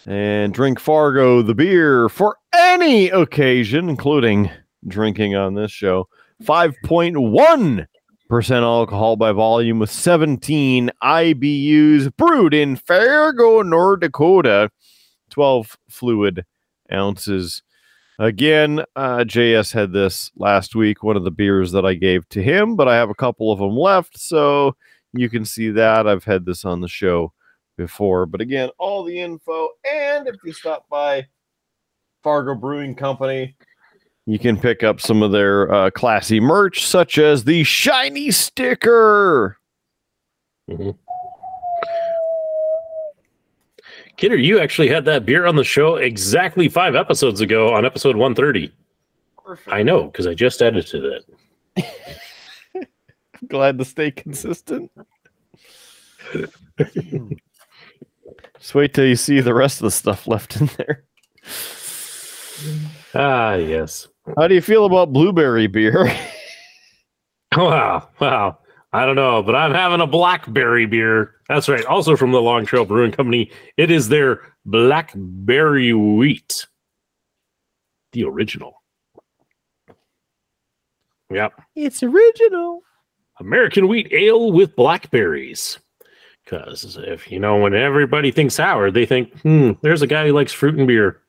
And drink Fargo, the beer, for any occasion, including drinking on this show. 5.1% alcohol by volume with 17 IBUs. Brewed in Fargo, North Dakota. 12 fluid ounces. Again, JS had this last week, one of the beers that I gave to him, but I have a couple of them left, so you can see that. I've had this on the show before, but again, all the info, and if you stop by Fargo Brewing Company, you can pick up some of their classy merch, such as the shiny sticker. Mm-hmm. Kidder, you actually had that beer on the show exactly 5 episodes ago on episode 130. Perfect. I know, because I just added to that. Glad to stay consistent. Just wait till you see the rest of the stuff left in there. Ah, yes. How do you feel about blueberry beer? Wow, wow. I don't know, but I'm having a blackberry beer. That's right. Also from the Long Trail Brewing Company. It is their blackberry wheat. The original. Yep. It's original. American wheat ale with blackberries. Because if you know, when everybody thinks Howard, they think, there's a guy who likes fruit and beer.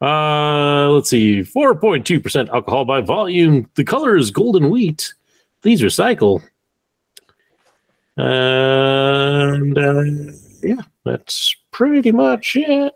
Let's see. 4.2% alcohol by volume. The color is golden wheat. Please recycle. And yeah, that's pretty much it.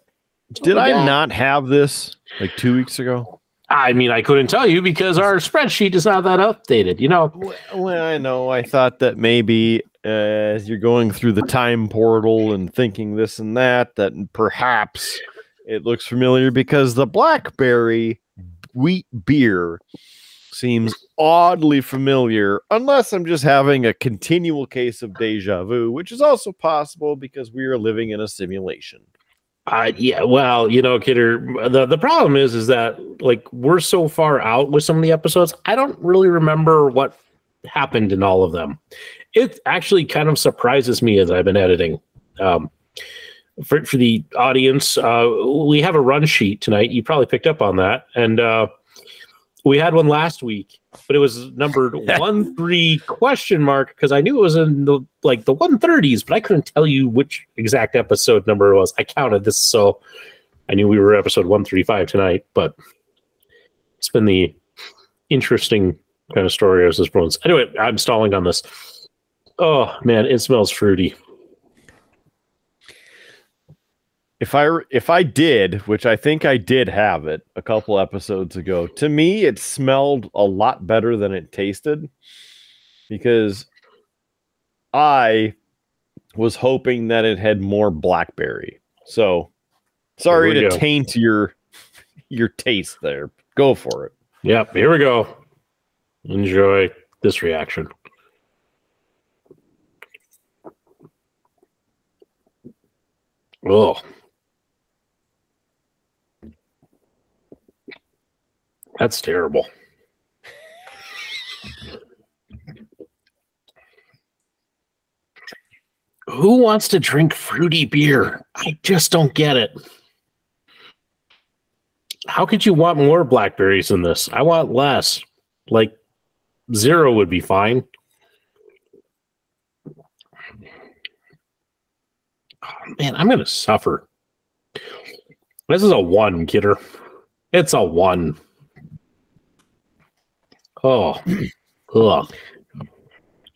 Did I not have this like 2 weeks ago? I mean, I couldn't tell you because our spreadsheet is not that updated, you know. Well, I know. I thought that maybe as you're going through the time portal and thinking this and that, that perhaps it looks familiar because the blackberry wheat beer seems oddly familiar, unless I'm just having a continual case of deja vu, which is also possible because we are living in a simulation. Yeah, well, you know, Kidder, the problem is that, like, we're so far out with some of the episodes, I don't really remember what happened in all of them. It actually kind of surprises me as I've been editing. For the audience, we have a run sheet tonight. You probably picked up on that. And we had one last week, but it was numbered 1-3 question mark because I knew it was in the like the 130s, but I couldn't tell you which exact episode number it was. I counted this, so I knew we were episode 135 tonight. But it's been the interesting kind of story as this runs. Anyway, I'm stalling on this. Oh man, it smells fruity. If I did, which I think I did have it a couple episodes ago, to me it smelled a lot better than it tasted because I was hoping that it had more blackberry. So sorry to taint your taste there. Go for it. Yep, here we go. Enjoy this reaction. Oh. That's terrible. Who wants to drink fruity beer? I just don't get it. How could you want more blackberries than this? I want less. Like, 0 would be fine. Oh, man, I'm going to suffer. This is a 1, Kidder. It's a 1. Oh, ugh.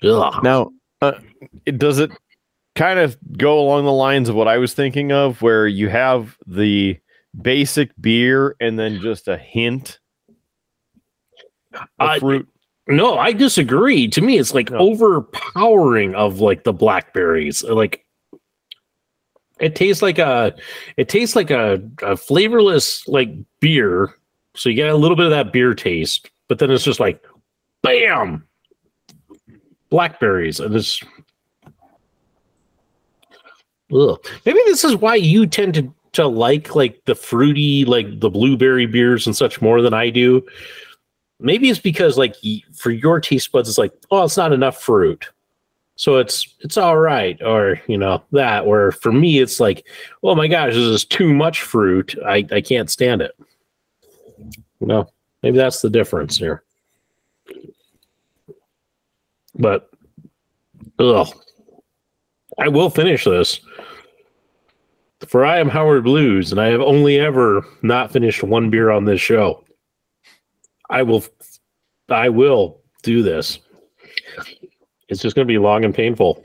Ugh. Now, does it kind of go along the lines of what I was thinking of, where you have the basic beer and then just a hint of fruit? No, I disagree. To me, it's like overpowering of like the blackberries. Like it tastes like a flavorless like beer. So you get a little bit of that beer taste. But then it's just like, bam, blackberries. And it's, ugh. Maybe this is why you tend to like the fruity, like the blueberry beers and such more than I do. Maybe it's because like for your taste buds, it's like, oh, it's not enough fruit. So it's all right. Or, you know, that, where for me, it's like, oh my gosh, this is too much fruit. I can't stand it. No. Maybe that's the difference here. But, ugh. I will finish this. For I am Howard Blues, and I have only ever not finished one beer on this show. I will do this. It's just going to be long and painful.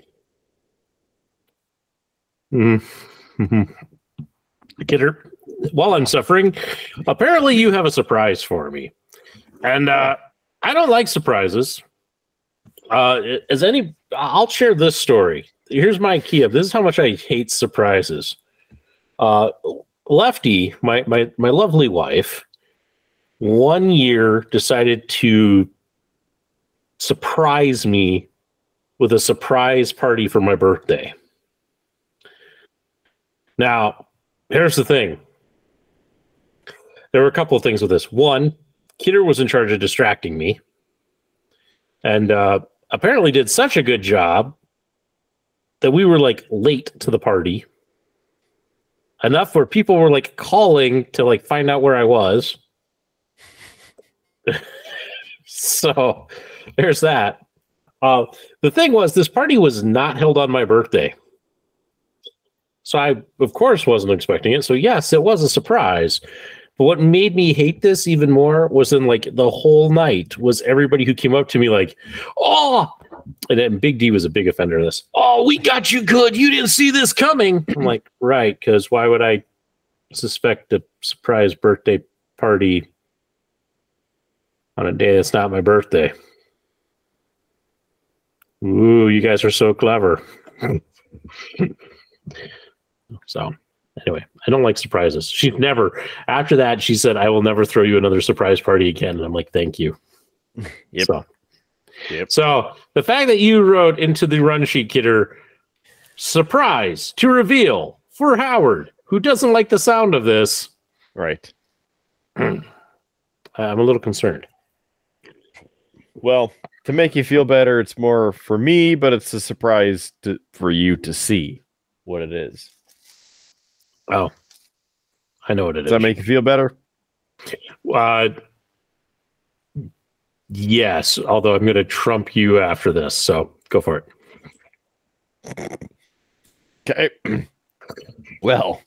Kidder, while I'm suffering, apparently you have a surprise for me. And I don't like surprises. I'll share this story. Here's my key up. This is how much I hate surprises. Lefty, my lovely wife, one year decided to surprise me with a surprise party for my birthday. Now, here's the thing. There were a couple of things with this. One, Kidder was in charge of distracting me, and apparently did such a good job that we were like late to the party. Enough where people were like calling to like find out where I was. So there's that. The thing was, this party was not held on my birthday. So I, of course, wasn't expecting it. So yes, it was a surprise. But what made me hate this even more was then like the whole night was everybody who came up to me like, oh, and then Big D was a big offender of this. Oh, we got you good. You didn't see this coming. I'm like, right, because why would I suspect a surprise birthday party on a day that's not my birthday? Ooh, you guys are so clever. So anyway, I don't like surprises. She's never, after that, she said, I will never throw you another surprise party again. And I'm like, thank you. Yep. So the fact that you wrote into the run sheet, Kidder, surprise to reveal for Howard, who doesn't like the sound of this. Right. I'm a little concerned. Well, to make you feel better, it's more for me, but it's a surprise for you to see what it is. Oh, I know what it is. Does that make you feel better? Yes, although I'm going to trump you after this, so go for it. Okay. Well,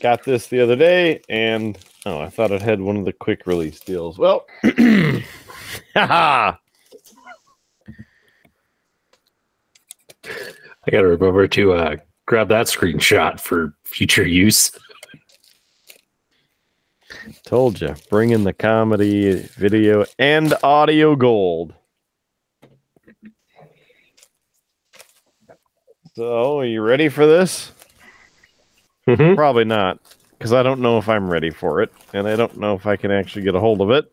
got this the other day, and oh, I thought it had one of the quick release deals. Well, haha. I got to remember to grab that screenshot for future use. Told you, bring in the comedy, video, and audio gold. So, are you ready for this? Mm-hmm. Probably not, because I don't know if I'm ready for it, and I don't know if I can actually get a hold of it.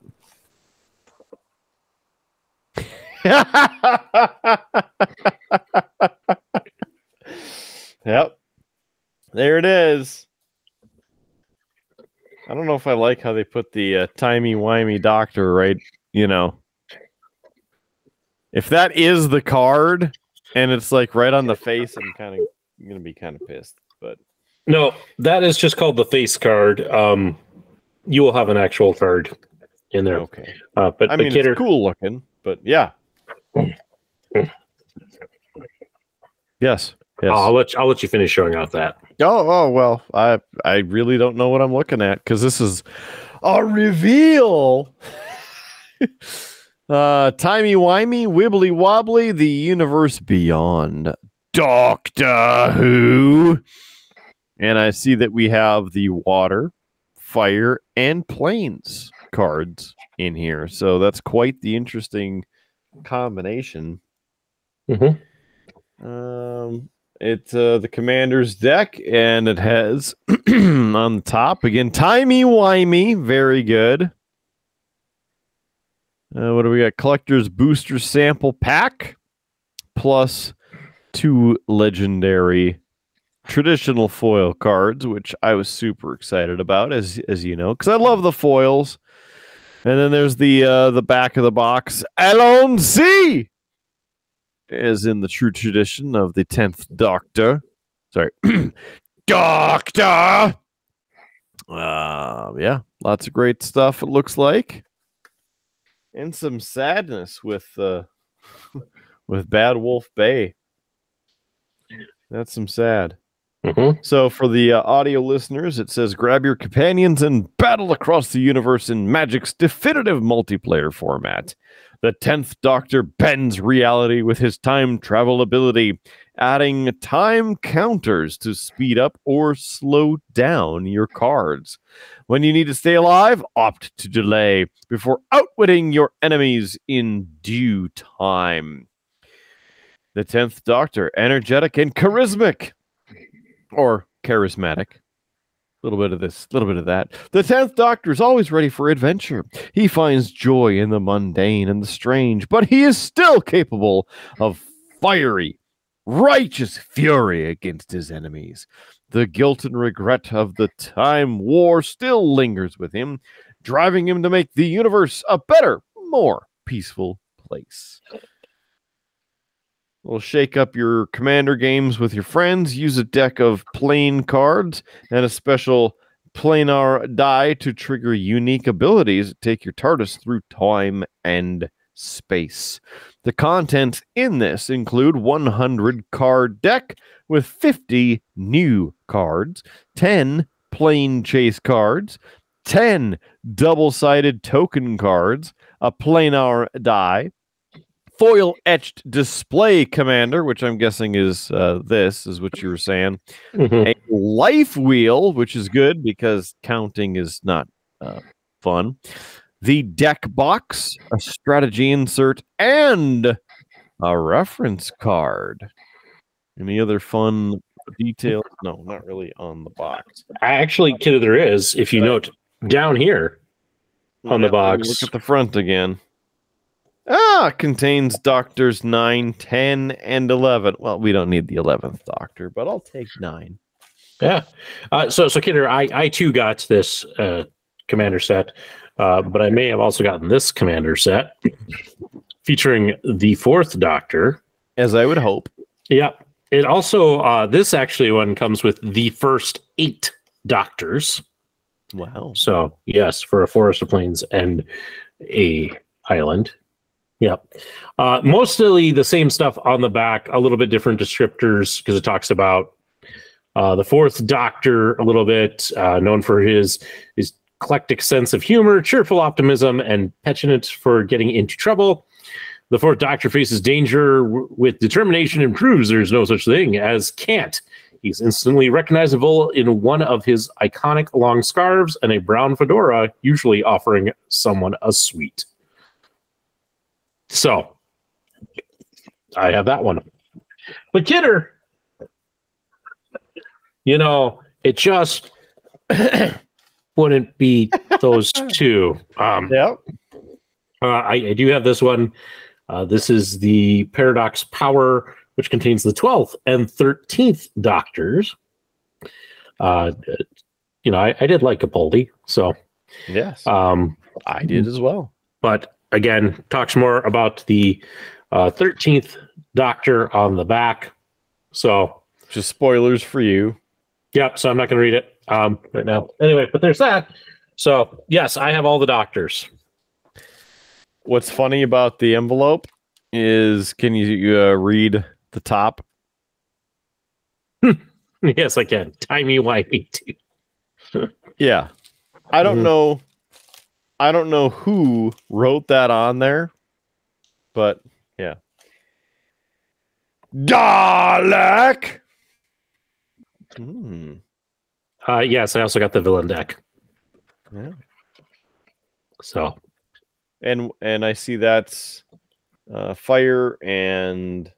Yep. There it is. I don't know if I like how they put the timey-wimey doctor, right? You know. If that is the card, and it's like right on the face, I'm going to be kind of pissed. But no, that is just called the face card. You will have an actual card in there. Okay. But I mean, it's cool looking, but yeah. Yes. Yes. Oh, I'll let you finish showing off that. Oh well, I really don't know what I'm looking at because this is a reveal. Timey wimey, wibbly wobbly, the universe beyond Doctor Who. And I see that we have the water, fire, and planes cards in here. So that's quite the interesting combination. Mm-hmm. It's the commander's deck, and it has on the top again, timey-wimey. Very good. What do we got? Collector's booster sample pack plus 2 legendary traditional foil cards, which I was super excited about, as you know, because I love the foils. And then there's the back of the box, Alone C. As in the true tradition of the 10th Doctor. Sorry. Doctor! Yeah, lots of great stuff, it looks like. And some sadness with Bad Wolf Bay. That's some sad. Mm-hmm. So for the audio listeners, it says, grab your companions and battle across the universe in Magic's definitive multiplayer format. The 10th Doctor bends reality with his time travel ability, adding time counters to speed up or slow down your cards. When you need to stay alive, opt to delay before outwitting your enemies in due time. The 10th Doctor, energetic and charismatic, or charismatic. A little bit of this, a little bit of that. The 10th Doctor is always ready for adventure. He finds joy in the mundane and the strange, but he is still capable of fiery, righteous fury against his enemies. The guilt and regret of the time war still lingers with him, driving him to make the universe a better, more peaceful place. We'll shake up your commander games with your friends. Use a deck of plain cards and a special planar die to trigger unique abilities that take your TARDIS through time and space. The contents in this include 100 card deck with 50 new cards, 10 plain chase cards, 10 double-sided token cards, a planar die, foil-etched display commander, which I'm guessing is this, is what you were saying. Mm-hmm. A life wheel, which is good because counting is not fun. The deck box, a strategy insert, and a reference card. Any other fun details? No, not really on the box. Actually, Kidder, there is, if you note, down here on the box. Look at the front again. Ah, contains Doctors 9, 10, and 11. Well, we don't need the 11th Doctor, but I'll take 9. Yeah. So Kidder, I too got this Commander set, but I may have also gotten this Commander set featuring the 4th Doctor. As I would hope. Yeah. It also, this actually one comes with the first 8 Doctors. Wow. So, yes, for a Forest of Plains and a island. Yep. Mostly the same stuff on the back, a little bit different descriptors because it talks about the 4th Doctor a little bit, known for his eclectic sense of humor, cheerful optimism, and penchant for getting into trouble. The 4th Doctor faces danger with determination and proves there's no such thing as can't. He's instantly recognizable in one of his iconic long scarves and a brown fedora, usually offering someone a sweet. So, I have that one. But Kidder, you know, it just wouldn't be those two. Yep. I do have this one. This is the Paradox Power, which contains the 12th and 13th Doctors. You know, I did like Capaldi, so. Yes, I did as well. But again, talks more about the 13th Doctor on the back. So, just spoilers for you. Yep. So I'm not going to read it right now. Anyway, but there's that. So yes, I have all the Doctors. What's funny about the envelope is, can you read the top? Yes, I can. Timey-wimey too. Yeah, I don't know. I don't know who wrote that on there, but yeah. Dalek! Mm. Yes, I also got the villain deck. Yeah. So. And I see that's fire and...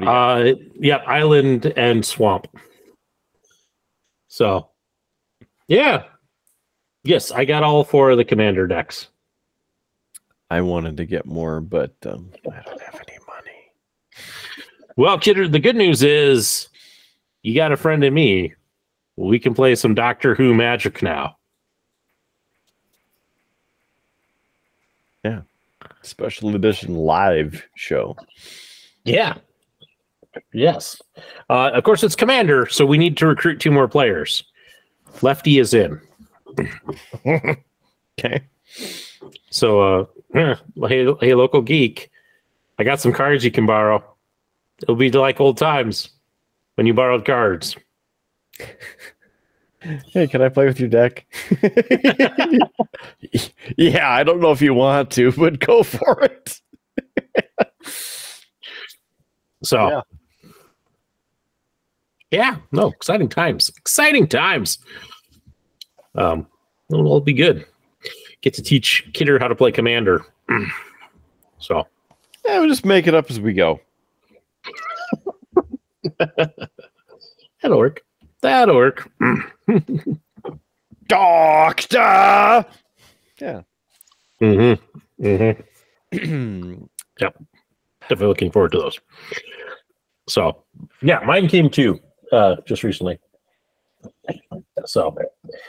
yeah, island and swamp. So. Yeah. Yes, I got all 4 of the commander decks. I wanted to get more, but I don't have any money. Well, Kidder, the good news is you got a friend in me. We can play some Doctor Who magic now. Yeah. Special edition live show. Yeah. Yes. Of course, it's commander, so we need to recruit 2 more players. Lefty is in. Okay, so hey local geek, I got some cards you can borrow. It'll be like old times when you borrowed cards. Hey, can I play with your deck? Yeah, I don't know if you want to, but go for it. So yeah, no, exciting times. It'll all be good. Get to teach Kidder how to play commander. So yeah, we'll just make it up as we go. That'll work. That'll work. Doctor. Yeah. Mm-hmm. Mm-hmm. Yep. Definitely looking forward to those. So, yeah, mine came too just recently. So,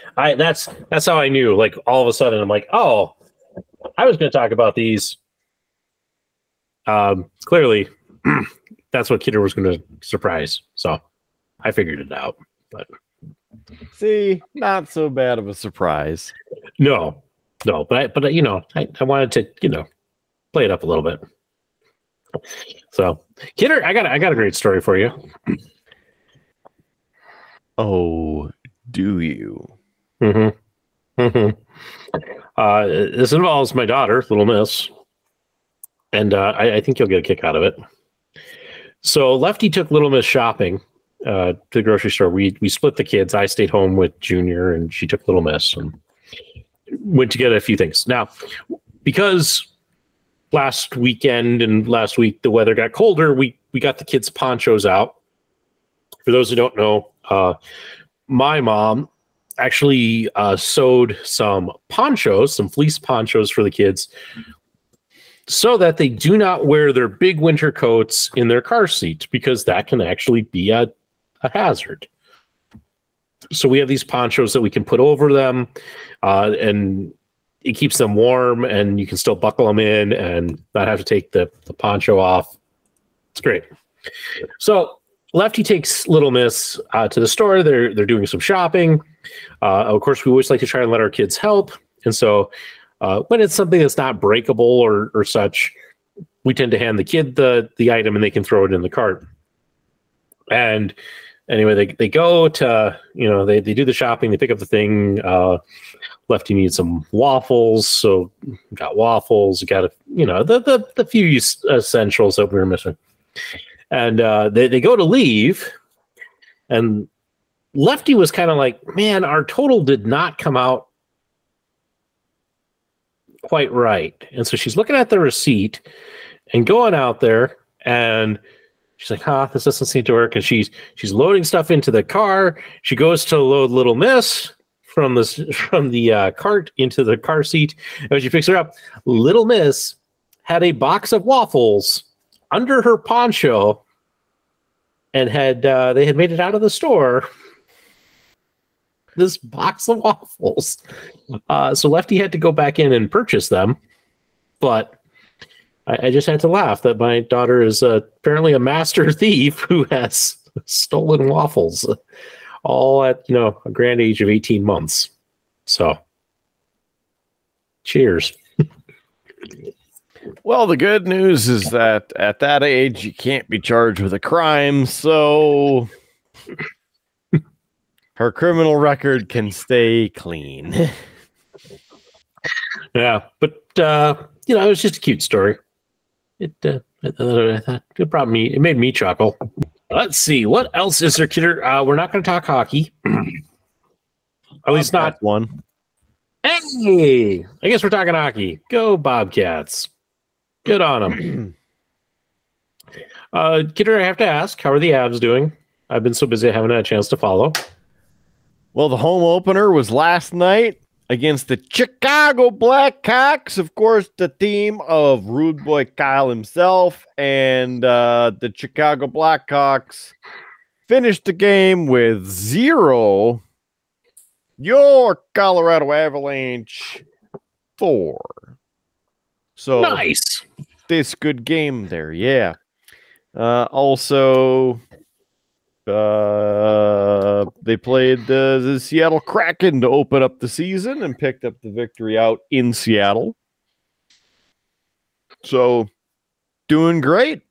that's how I knew. Like all of a sudden, I'm like, oh, I was going to talk about these. Clearly, that's what Kidder was going to surprise. So, I figured it out. But see, not so bad of a surprise. No, no, but you know, I wanted to, you know, play it up a little bit. So, Kidder, I got a great story for you. Oh, do you? Mm-hmm. Mm-hmm. This involves my daughter, Little Miss, and I think you'll get a kick out of it. So, Lefty took Little Miss shopping to the grocery store. We split the kids. I stayed home with Junior, and she took Little Miss and went to get a few things. Now, because last weekend and last week the weather got colder, we got the kids' ponchos out. For those who don't know, my mom actually sewed some ponchos, some fleece ponchos for the kids, so that they do not wear their big winter coats in their car seat, because that can actually be a hazard. So we have these ponchos that we can put over them, and it keeps them warm, and you can still buckle them in and not have to take the poncho off. It's great. So Lefty takes Little Miss to the store. They're doing some shopping. Of course, we always like to try and let our kids help. And so when it's something that's not breakable or such, we tend to hand the kid the item and they can throw it in the cart. And anyway, they go to, you know, they do the shopping. They pick up the thing. Lefty needs some waffles, so got waffles. Got a, you know, the few essentials that we were missing. And they go to leave, and Lefty was kind of like, "Man, our total did not come out quite right." And so she's looking at the receipt and going out there, and she's like, "Huh, this doesn't seem to work." And she's loading stuff into the car. She goes to load Little Miss from the cart into the car seat. And when she picks her up, Little Miss had a box of waffles under her poncho, and they had made it out of the store, this box of waffles. So Lefty had to go back in and purchase them. But I just had to laugh that my daughter is apparently a master thief who has stolen waffles, all at, you know, a grand age of 18 months. So, cheers. Well, the good news is that at that age, you can't be charged with a crime, so her criminal record can stay clean. Yeah, but, you know, it was just a cute story. It made me chuckle. Let's see. What else is there, Kidder? We're not going to talk hockey. At least not one. Hey! I guess we're talking hockey. Go Bobcats. Good on them. Kidder, I have to ask, how are the Avs doing? I've been so busy I haven't had a chance to follow. Well, the home opener was last night against the Chicago Blackhawks. Of course, the team of Rude Boy Kyle himself, and the Chicago Blackhawks finished the game with 0. Your Colorado Avalanche 4. So nice. This good game there, yeah. Also, they played the Seattle Kraken to open up the season and picked up the victory out in Seattle. So, doing great.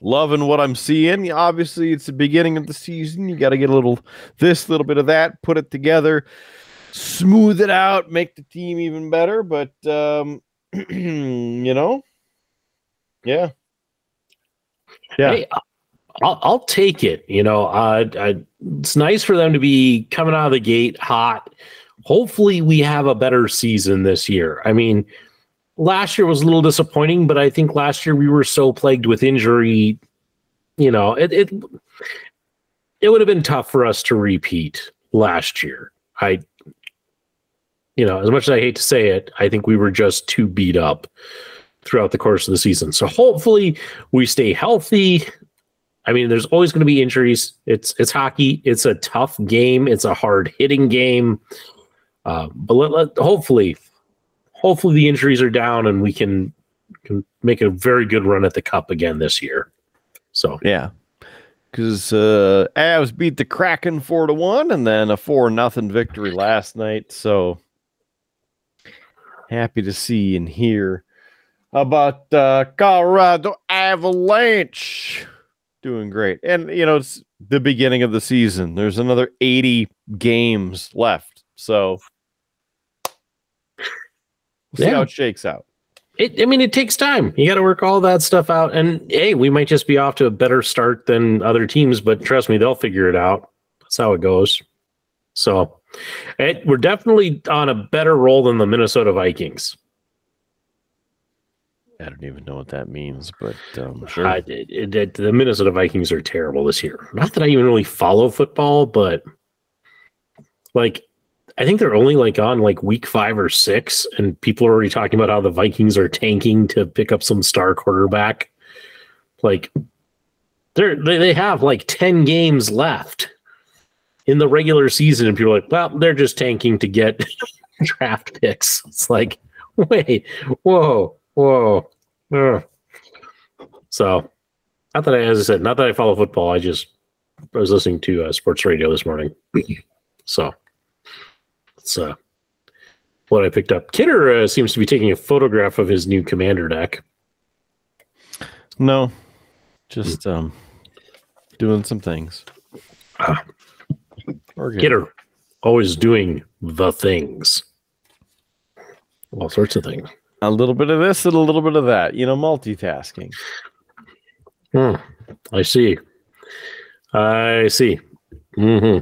Loving what I'm seeing. Obviously, it's the beginning of the season. You got to get a little this, little bit of that, put it together, smooth it out, make the team even better. But, you know, yeah. Yeah. Hey, I'll take it. You know, it's nice for them to be coming out of the gate hot. Hopefully, we have a better season this year. I mean, last year was a little disappointing, but I think last year we were so plagued with injury, you know, it it would have been tough for us to repeat last year. As much as I hate to say it, I think we were just too beat up throughout the course of the season. So hopefully we stay healthy. I mean, there's always going to be injuries. It's hockey. It's a tough game. It's a hard hitting game. But hopefully the injuries are down and we can make a very good run at the cup again this year. So yeah, because Avs beat the Kraken 4-1, and then a 4-0 victory last night. So happy to see and hear about Colorado Avalanche doing great. And it's the beginning of the season. There's another 80 games left. So see how it shakes out. It takes time. You got to work all that stuff out. And hey, we might just be off to a better start than other teams, but trust me, they'll figure it out. That's how it goes. So we're definitely on a better roll than the Minnesota Vikings. I don't even know what that means, but sure. The Minnesota Vikings are terrible this year. Not that I even really follow football, but I think they're only on week 5 or 6, and people are already talking about how the Vikings are tanking to pick up some star quarterback. They have 10 games left in the regular season, and people are they're just tanking to get draft picks. It's wait, whoa. Ugh. So not that I follow football. I was listening to sports radio this morning. So that's what I picked up. Kidder seems to be taking a photograph of his new commander deck. No, just doing some things. Kidder always doing the things. All sorts of things. A little bit of this and a little bit of that. Multitasking. I see. Mm-hmm.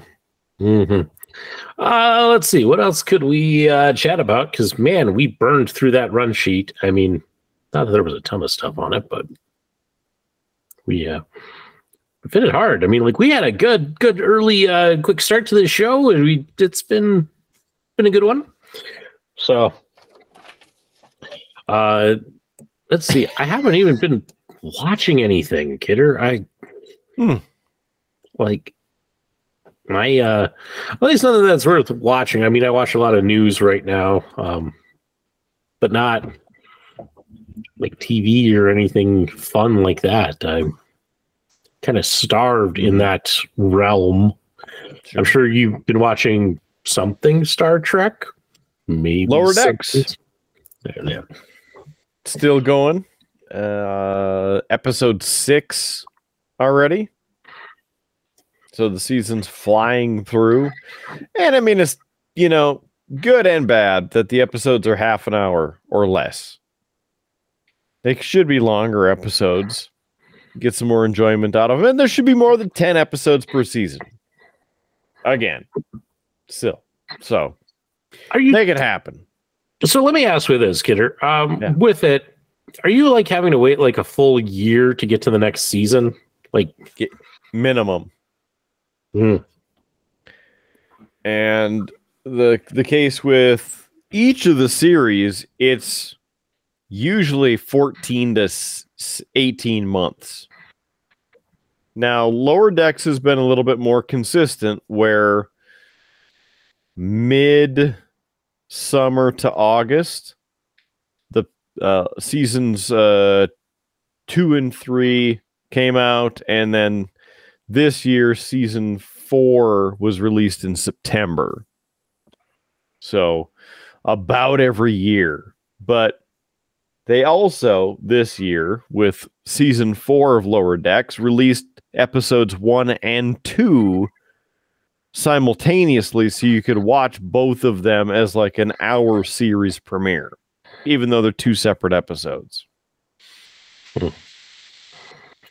Let's see. What else could we chat about? Because, man, we burned through that run sheet. I mean, not that there was a ton of stuff on it, but we fit it hard. I mean, we had a good early quick start to the show, and it's been a good one. So let's see. I haven't even been watching anything, Kidder. At least none of that's worth watching. I mean, I watch a lot of news right now, but not TV or anything fun like that. I'm kind of starved in that realm. Sure. I'm sure you've been watching something Star Trek, maybe Lower Decks. Yeah. Still going. Episode 6 already. So the season's flying through. And I mean, it's, good and bad that the episodes are half an hour or less. They should be longer episodes. Get some more enjoyment out of them. And there should be more than 10 episodes per season. Again. Still. So make it happen. So let me ask you this, Kidder. With it, are you having to wait a full year to get to the next season? Minimum. Mm. And the case with each of the series, it's usually 14 to 18 months. Now, Lower Decks has been a little bit more consistent, where mid-summer to August, the seasons 2 and 3 came out, and then this year, season 4 was released in September. So about every year. But they also, this year, with season 4 of Lower Decks, released episodes 1 and 2 simultaneously, so you could watch both of them as an hour series premiere, even though they're 2 separate episodes.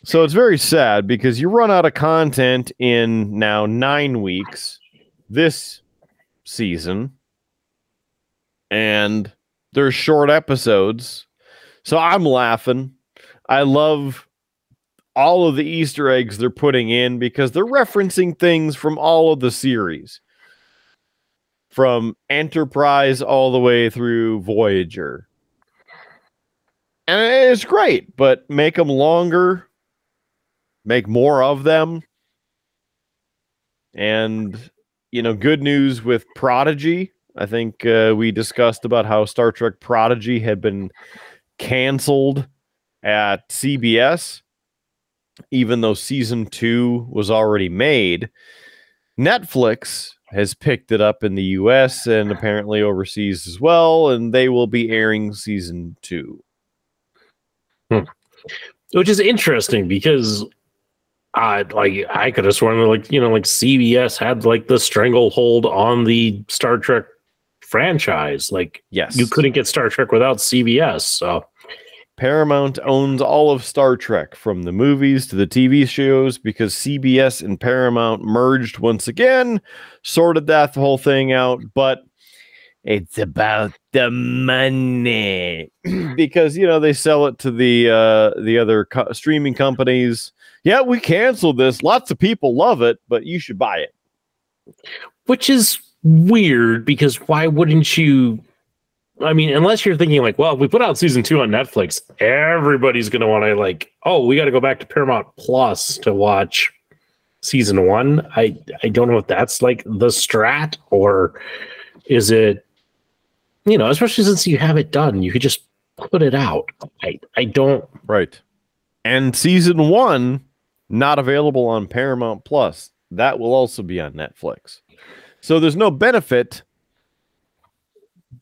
So it's very sad, because you run out of content in now 9 weeks this season, and they're short episodes. So I'm laughing. I love all of the Easter eggs they're putting in, because they're referencing things from all of the series, from Enterprise all the way through Voyager. And it's great, but make them longer, make more of them. And, you know, good news with Prodigy. I think we discussed about how Star Trek Prodigy had been canceled at CBS, even though season 2 was already made. Netflix has picked it up in the US and apparently overseas as well, and they will be airing season 2. Which is interesting, because I could have sworn that, like, you know, like CBS had like the stranglehold on the Star Trek franchise. Like, yes, you couldn't get Star Trek without CBS. So Paramount owns all of Star Trek, from the movies to the TV shows, because CBS and Paramount merged once again, sorted that whole thing out, but it's about the money because, you know, they sell it to the other streaming companies. Yeah, we canceled this. Lots of people love it, but you should buy it. Which is weird, because why wouldn't you? I mean, unless you're thinking like, well, if we put out season 2 on Netflix, everybody's going to want to, like, oh, we got to go back to Paramount Plus to watch season 1. I don't know if that's like the strat, or is it, you know, especially since you have it done, you could just put it out. I don't. Right. And season 1, not available on Paramount Plus. That will also be on Netflix. So there's no benefit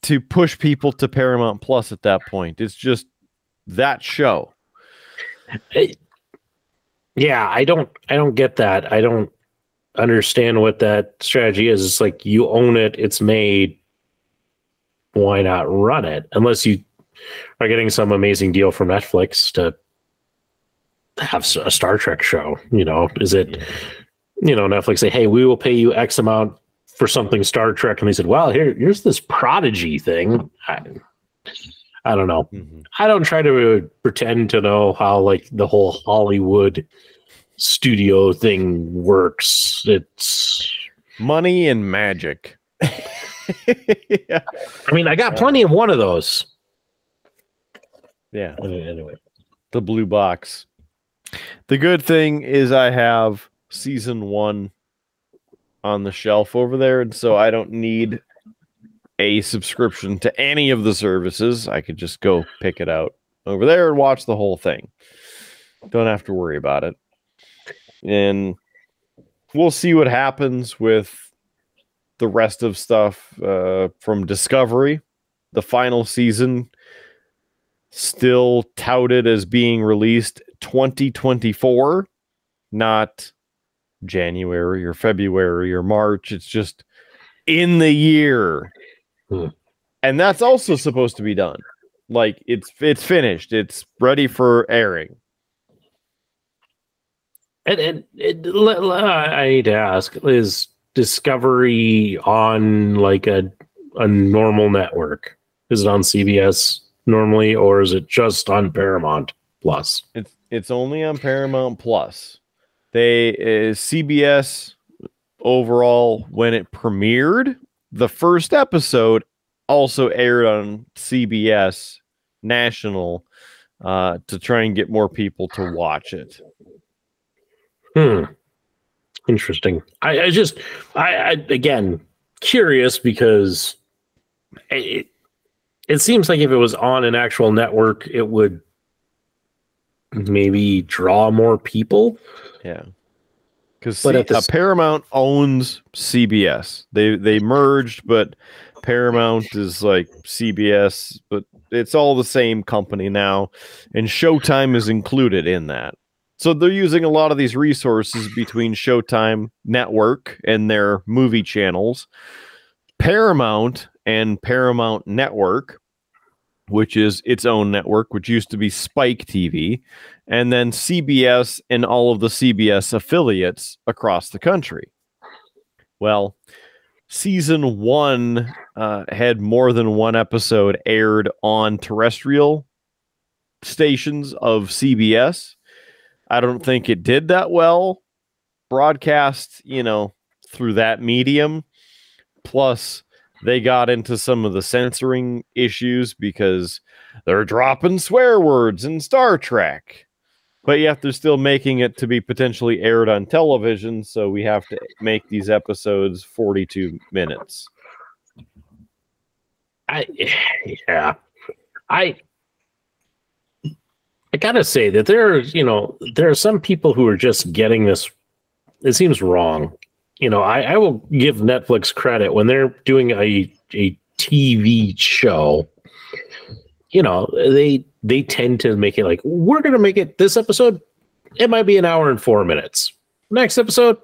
to push people to Paramount Plus at that point. It's just that show. Yeah, I don't get that. I don't understand what that strategy is. It's like, you own it, it's made. Why not run it? Unless you are getting some amazing deal from Netflix to have a Star Trek show. You know, is it, you know, Netflix say, hey, we will pay you X amount for something Star Trek, and they said, well, here's this Prodigy thing. I don't know. Mm-hmm. I don't try to pretend to know how, like, the whole Hollywood studio thing works. It's money and magic. Yeah. I mean, I got plenty of one of those. Yeah. Anyway, the blue box. The good thing is I have season 1 on the shelf over there, and so I don't need a subscription to any of the services. I could just go pick it out over there and watch the whole thing. Don't have to worry about it. And we'll see what happens with the rest of stuff from Discovery. The final season still touted as being released 2024, not January or February or March. It's just in the year. And that's also supposed to be done. Like, it's finished. It's ready for airing. And I need to ask, is Discovery on like a normal network? Is it on CBS normally, or is it just on Paramount Plus? It's only on Paramount Plus. They CBS overall, when it premiered, the first episode also aired on CBS National to try and get more people to watch it. Interesting. I again, curious, because it seems like if it was on an actual network, it would maybe draw more people. Yeah, because Paramount owns CBS. They merged, but Paramount is like CBS, but it's all the same company now, and Showtime is included in that. So they're using a lot of these resources between Showtime Network and their movie channels, Paramount and Paramount Network, which is its own network, which used to be Spike TV, and then CBS and all of the CBS affiliates across the country. Well, season 1 had more than one episode aired on terrestrial stations of CBS. I don't think it did that well broadcast, you know, through that medium. Plus, they got into some of the censoring issues because they're dropping swear words in Star Trek. But yet they're still making it to be potentially aired on television, so we have to make these episodes 42 minutes. I gotta say that there are, you know, there are some people who are just getting this. It seems wrong. You know, I will give Netflix credit when they're doing a TV show. You know, they tend to make it like, we're going to make it this episode. It might be an hour and 4 minutes. Next episode,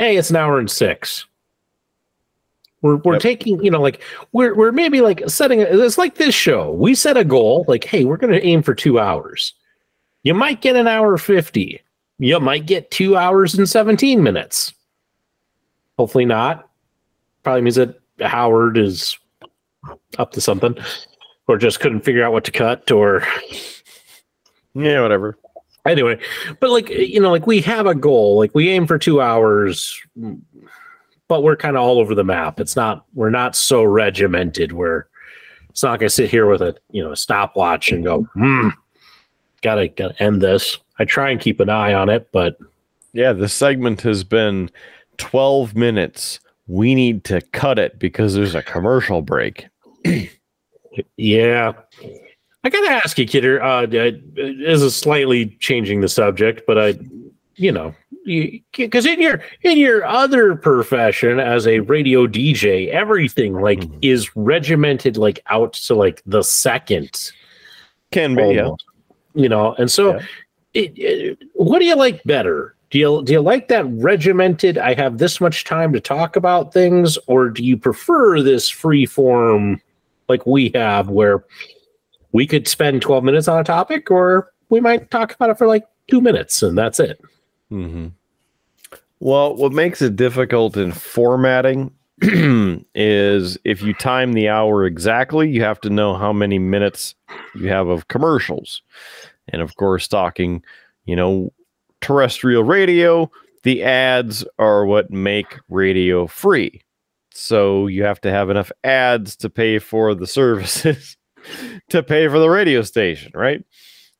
hey, it's an hour and 6. We're yep. Taking, you know, like we're maybe like setting it's like this show. We set a goal like, hey, we're going to aim for 2 hours. You might get an hour 50. You might get 2 hours and 17 minutes. Hopefully not. Probably means that Howard is up to something. Or just couldn't figure out what to cut, or yeah, whatever. Anyway, but like, you know, like we have a goal, like we aim for 2 hours, but we're kind of all over the map. It's not, we're not so regimented where it's not going to sit here with a, you know, a stopwatch and go, gotta end this. I try and keep an eye on it, but yeah, the segment has been 12 minutes. We need to cut it because there's a commercial break. Yeah, I gotta ask you, Kidder. This is slightly changing the subject, but I, you know, because in your other profession as a radio DJ, everything like is regimented, like out to like the second. Can be, yeah. You know, and so, yeah. What do you like better? Do you like that regimented? I have this much time to talk about things, or do you prefer this free form? Like we have, where we could spend 12 minutes on a topic, or we might talk about it for like 2 minutes and that's it. Mm-hmm. Well, what makes it difficult in formatting is if you time the hour exactly, you have to know how many minutes you have of commercials. And of course, talking, you know, terrestrial radio, the ads are what make radio free. So you have to have enough ads to pay for the services to pay for the radio station, right?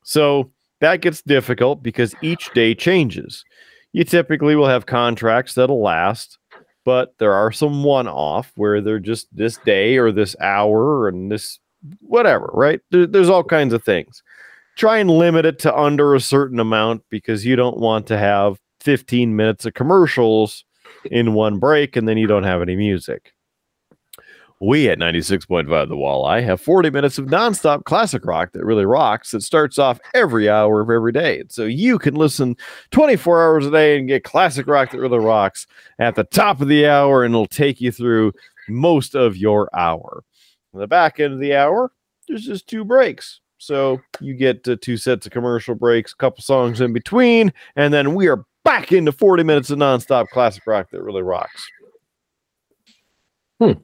So that gets difficult because each day changes. You typically will have contracts that'll last, but there are some one-off where they're just this day or this hour and this whatever, right? There's all kinds of things. Try and limit it to under a certain amount because you don't want to have 15 minutes of commercials in one break, and then you don't have any music. We at 96.5 The Walleye have 40 minutes of nonstop classic rock that really rocks. It starts off every hour of every day. So you can listen 24 hours a day and get classic rock that really rocks at the top of the hour, and it'll take you through most of your hour. In the back end of the hour, there's just 2 breaks. So you get 2 sets of commercial breaks, a couple songs in between, and then we are back into 40 minutes of nonstop classic rock that really rocks. But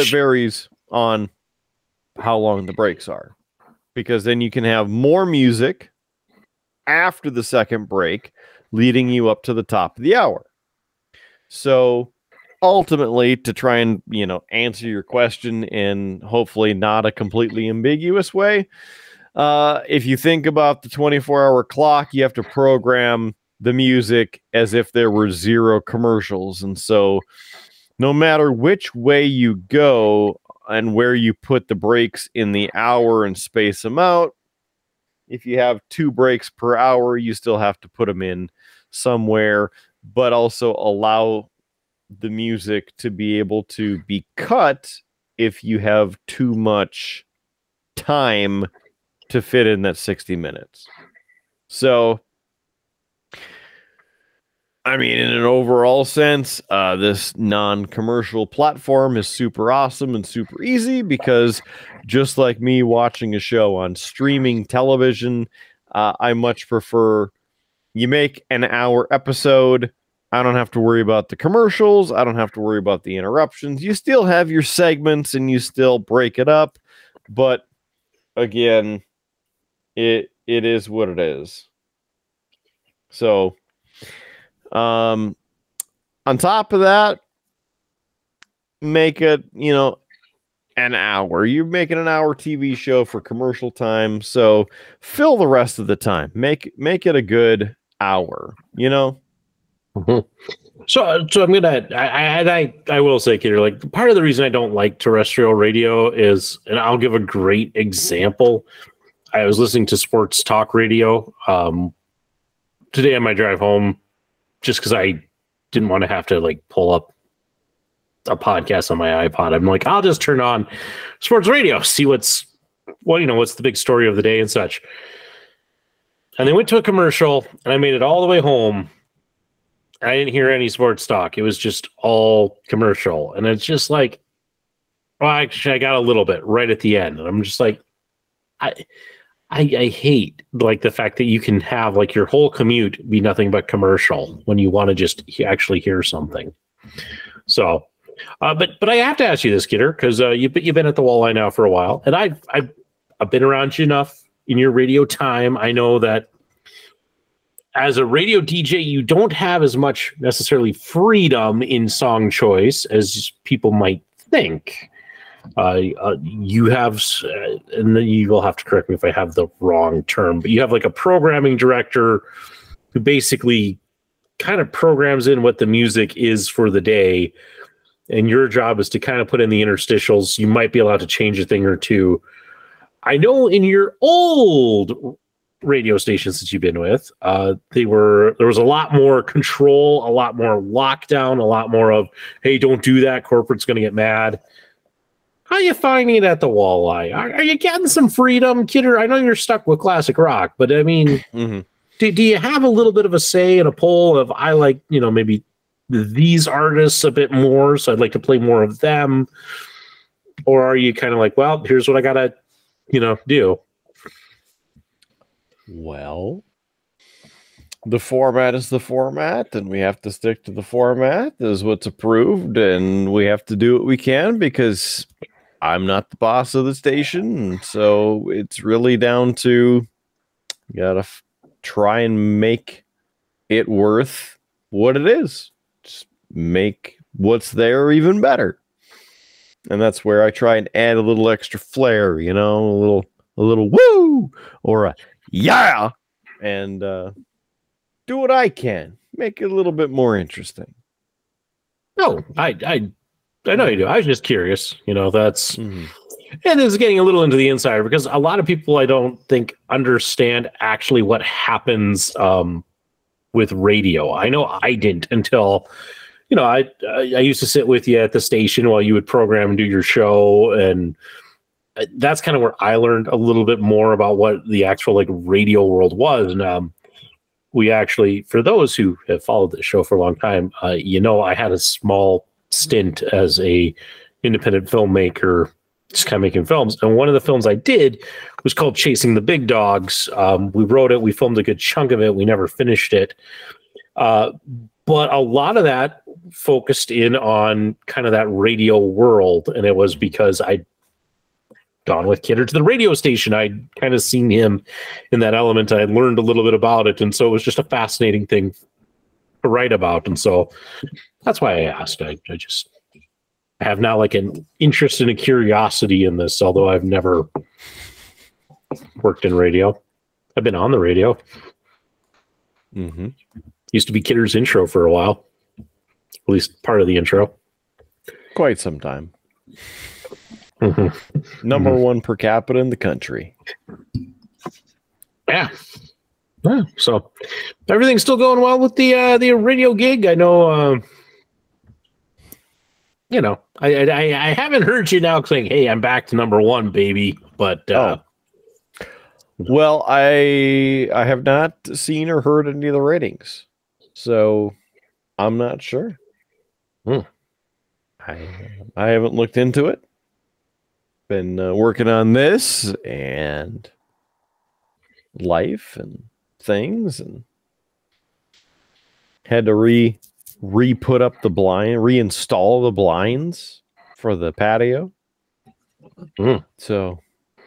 it varies on how long the breaks are, because then you can have more music after the second break, leading you up to the top of the hour. So ultimately, to try and, you know, answer your question in hopefully not a completely ambiguous way, if you think about the 24-hour clock, you have to program the music as if there were 0 commercials. And so no matter which way you go and where you put the breaks in the hour and space them out, if you have 2 breaks per hour, you still have to put them in somewhere, but also allow the music to be able to be cut if you have too much time to fit in that 60 minutes. So, I mean, in an overall sense, this non-commercial platform is super awesome and super easy because just like me watching a show on streaming television, I much prefer you make an hour episode. I don't have to worry about the commercials. I don't have to worry about the interruptions. You still have your segments and you still break it up. But again, it is what it is. So, on top of that, make it, you know, an hour. You're making an hour TV show for commercial time, so fill the rest of the time. Make it a good hour, you know. Mm-hmm. So I'm gonna. I will say, Kidder, like part of the reason I don't like terrestrial radio is, and I'll give a great example. I was listening to sports talk radio today on my drive home, just because I didn't want to have to like pull up a podcast on my iPod. I'm like, I'll just turn on sports radio, see what's the big story of the day and such. And they went to a commercial, and I made it all the way home. I didn't hear any sports talk. It was just all commercial. And it's just like, well, actually I got a little bit right at the end. And I'm just like, I hate like the fact that you can have like your whole commute be nothing but commercial when you want to just actually hear something. So, but I have to ask you this, Kidder, because you've been at the Walleye now for a while, and I've been around you enough in your radio time. I know that as a radio DJ, you don't have as much necessarily freedom in song choice as people might think. You have, and then you will have to correct me if I have the wrong term, but you have like a programming director who basically kind of programs in what the music is for the day, and your job is to kind of put in the interstitials. You might be allowed to change a thing or two. I know in your old radio stations that you've been with, there was a lot more control, a lot more lockdown, a lot more of, hey, don't do that, corporate's going to get mad. How are you finding it at the Walleye? Are you getting some freedom, Kidder? I know you're stuck with classic rock, but I mean, mm-hmm. do you have a little bit of a say in a poll of, I like, you know, maybe these artists a bit more, so I'd like to play more of them? Or are you kind of like, well, here's what I got to, you know, do? Well, the format is the format, and we have to stick to the format is what's approved, and we have to do what we can because I'm not the boss of the station, so it's really down to you gotta try and make it worth what it is. Just make what's there even better, and that's where I try and add a little extra flair, you know, a little woo or a yeah, and do what I can, make it a little bit more interesting. No, I know you do. I was just curious, you know. That's mm-hmm. And this is getting a little into the insider because a lot of people I don't think understand actually what happens with radio. I know I didn't until, you know, I used to sit with you at the station while you would program and do your show, and that's kind of where I learned a little bit more about what the actual like radio world was. And we actually, for those who have followed this show for a long time, you know, I had a small stint as a independent filmmaker, just kind of making films. And one of the films I did was called Chasing the Big Dogs. We wrote it, we filmed a good chunk of it. We never finished it. But a lot of that focused in on kind of that radio world. And it was because I'd gone with Kidder to the radio station. I'd kind of seen him in that element. I learned a little bit about it. And so it was just a fascinating thing to write about. And so that's why I asked. I have now like an interest and a curiosity in this, although I've never worked in radio. I've been on the radio. Mm-hmm. Used to be Kidder's intro for a while, at least part of the intro. Quite some time. Mm-hmm. Number mm-hmm. one per capita in the country. Yeah. Yeah. So everything's still going well with the radio gig. I know. You know, I haven't heard you now saying, "Hey, I'm back to number one, baby." But well, I have not seen or heard any of the ratings, so I'm not sure. Hmm. I haven't looked into it. Been working on this and life and things, and had to re-put up the blind, reinstall the blinds for the patio. Mm. So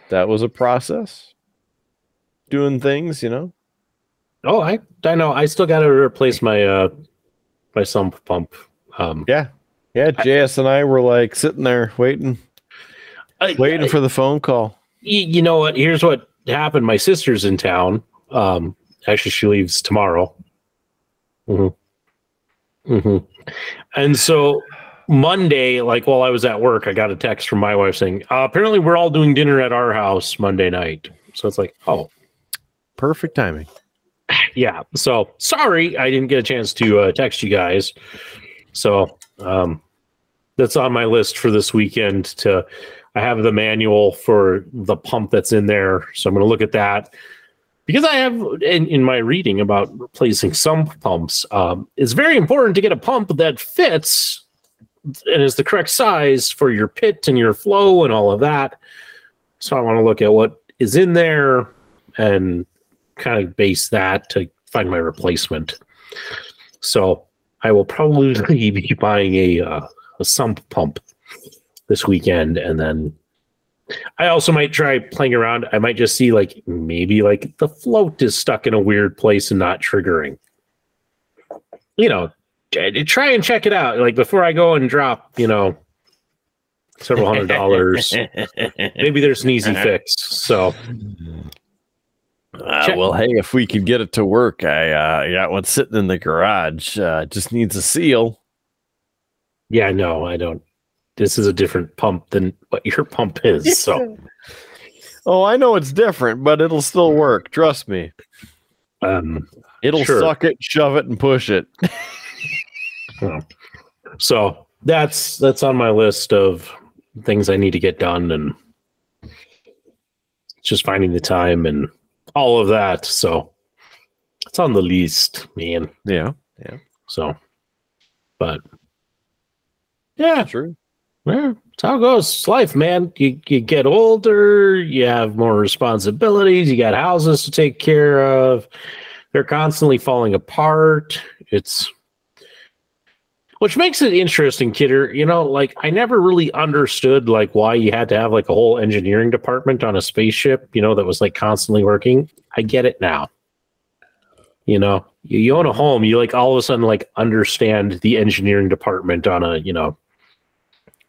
that was a process. Doing things, you know. Oh, I know. I still got to replace my my sump pump. Yeah. JS and I were like sitting there waiting for the phone call. You know what? Here's what happened. My sister's in town. Actually, she leaves tomorrow. And so Monday, like while I was at work, I got a text from my wife saying, apparently we're all doing dinner at our house Monday night. So it's like, oh, perfect timing. Yeah. So sorry, I didn't get a chance to text you guys. So that's on my list for this weekend to, I have the manual for the pump that's in there. So I'm going to look at that. Because I have in my reading about replacing sump pumps, it's very important to get a pump that fits and is the correct size for your pit and your flow and all of that. So I want to look at what is in there and kind of base that to find my replacement. So I will probably be buying a sump pump this weekend, and then I also might try playing around. I might just see like maybe like the float is stuck in a weird place and not triggering. You know, try and check it out like before I go and drop, you know, several $100s. Maybe there's an easy fix. So well, hey, if we could get it to work, I got one sitting in the garage. Just needs a seal. Yeah, no, I don't. This is a different pump than what your pump is. So, oh, I know it's different, but it'll still work. Trust me. It'll suck it, shove it, and push it. So that's on my list of things I need to get done, and just finding the time and all of that. So it's on the list, man. Yeah. So, but yeah, true. Well, it's how it goes. Life, man. You get older, you have more responsibilities, you got houses to take care of. They're constantly falling apart. Which makes it interesting, Kidder. You know, like I never really understood like why you had to have like a whole engineering department on a spaceship, you know, that was like constantly working. I get it now. You know, you own a home, you like all of a sudden like understand the engineering department on a, you know,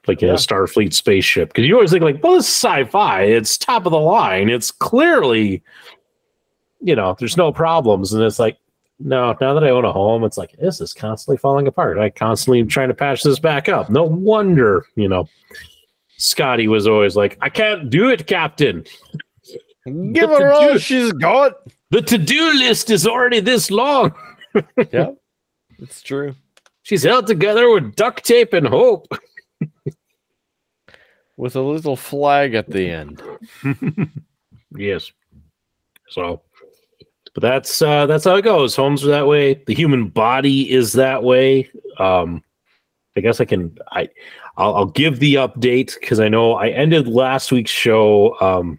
like in a Starfleet spaceship. Because you always think like, well, this is sci-fi. It's top of the line. It's clearly, you know, there's no problems. And it's like, no, now that I own a home, it's like, this is constantly falling apart. I constantly am trying to patch this back up. No wonder, you know, Scotty was always like, I can't do it, Captain. Give her all she's got. The to-do list is already this long. Yeah, it's true. She's held together with duct tape and hope. With a little flag at the end. Yes. So, but that's how it goes. Homes are that way. The human body is that way. I guess I can. I'll give the update because I know I ended last week's show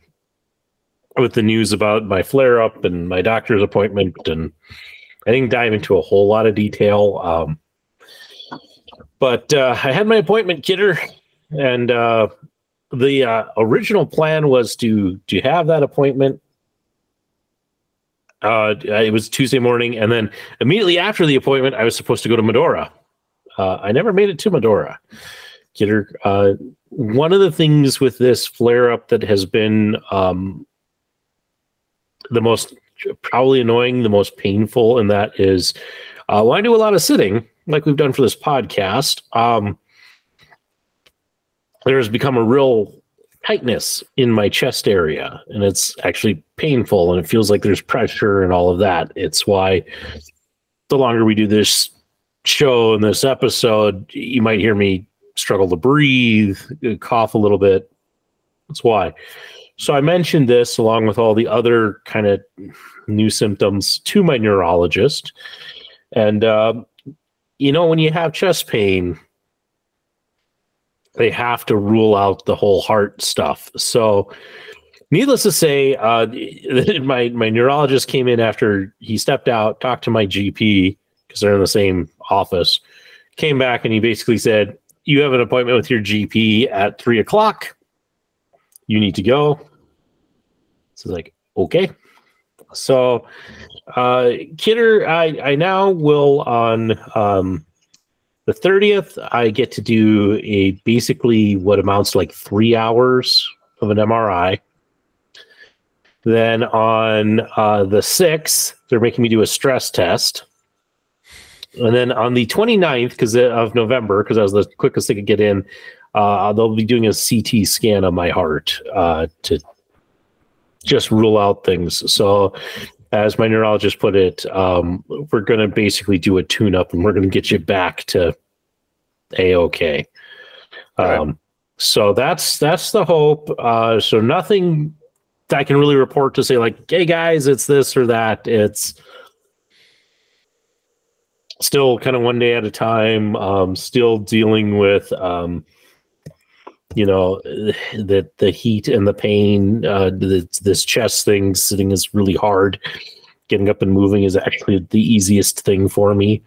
with the news about my flare-up and my doctor's appointment, and I didn't dive into a whole lot of detail. But I had my appointment, Kidder, and the original plan was to have that appointment. It was Tuesday morning, and then immediately after the appointment, I was supposed to go to Medora. I never made it to Medora, Kidder. One of the things with this flare-up that has been the most probably annoying, the most painful, and that is I do a lot of sitting, like we've done for this podcast. There has become a real tightness in my chest area, and it's actually painful, and it feels like there's pressure and all of that. It's why the longer we do this show and this episode, you might hear me struggle to breathe, cough a little bit. That's why. So I mentioned this along with all the other kind of new symptoms to my neurologist, and you know, when you have chest pain, they have to rule out the whole heart stuff. So needless to say, my neurologist came in after he stepped out, talked to my GP because they're in the same office, came back, and he basically said, you have an appointment with your GP at 3:00. You need to go. So it's like, okay. So, Kidder, I now will on the 30th, I get to do a basically what amounts to like 3 hours of an MRI. Then on the 6th, they're making me do a stress test. And then on the 29th of November, because I was the quickest they could get in, they'll be doing a CT scan of my heart to just rule out things. So as my neurologist put it, we're going to basically do a tune-up, and we're going to get you back to A-OK. Right. So that's the hope. So nothing that I can really report to say, like, hey, guys, it's this or that. It's still kind of one day at a time, still dealing with, the heat and the pain, this chest thing sitting is really hard. Getting up and moving is actually the easiest thing for me,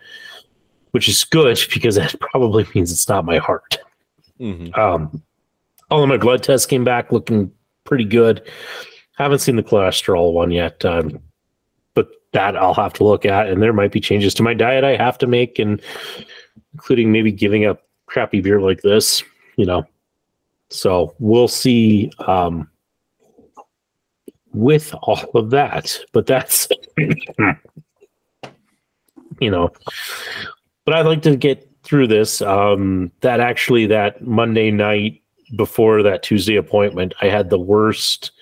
which is good because that probably means it's not my heart. Mm-hmm. All of my blood tests came back looking pretty good. Haven't seen the cholesterol one yet. That I'll have to look at, and there might be changes to my diet I have to make, and including maybe giving up crappy beer like this, So we'll see with all of that. But that's But I'd like to get through this. That Monday night before that Tuesday appointment, I had the worst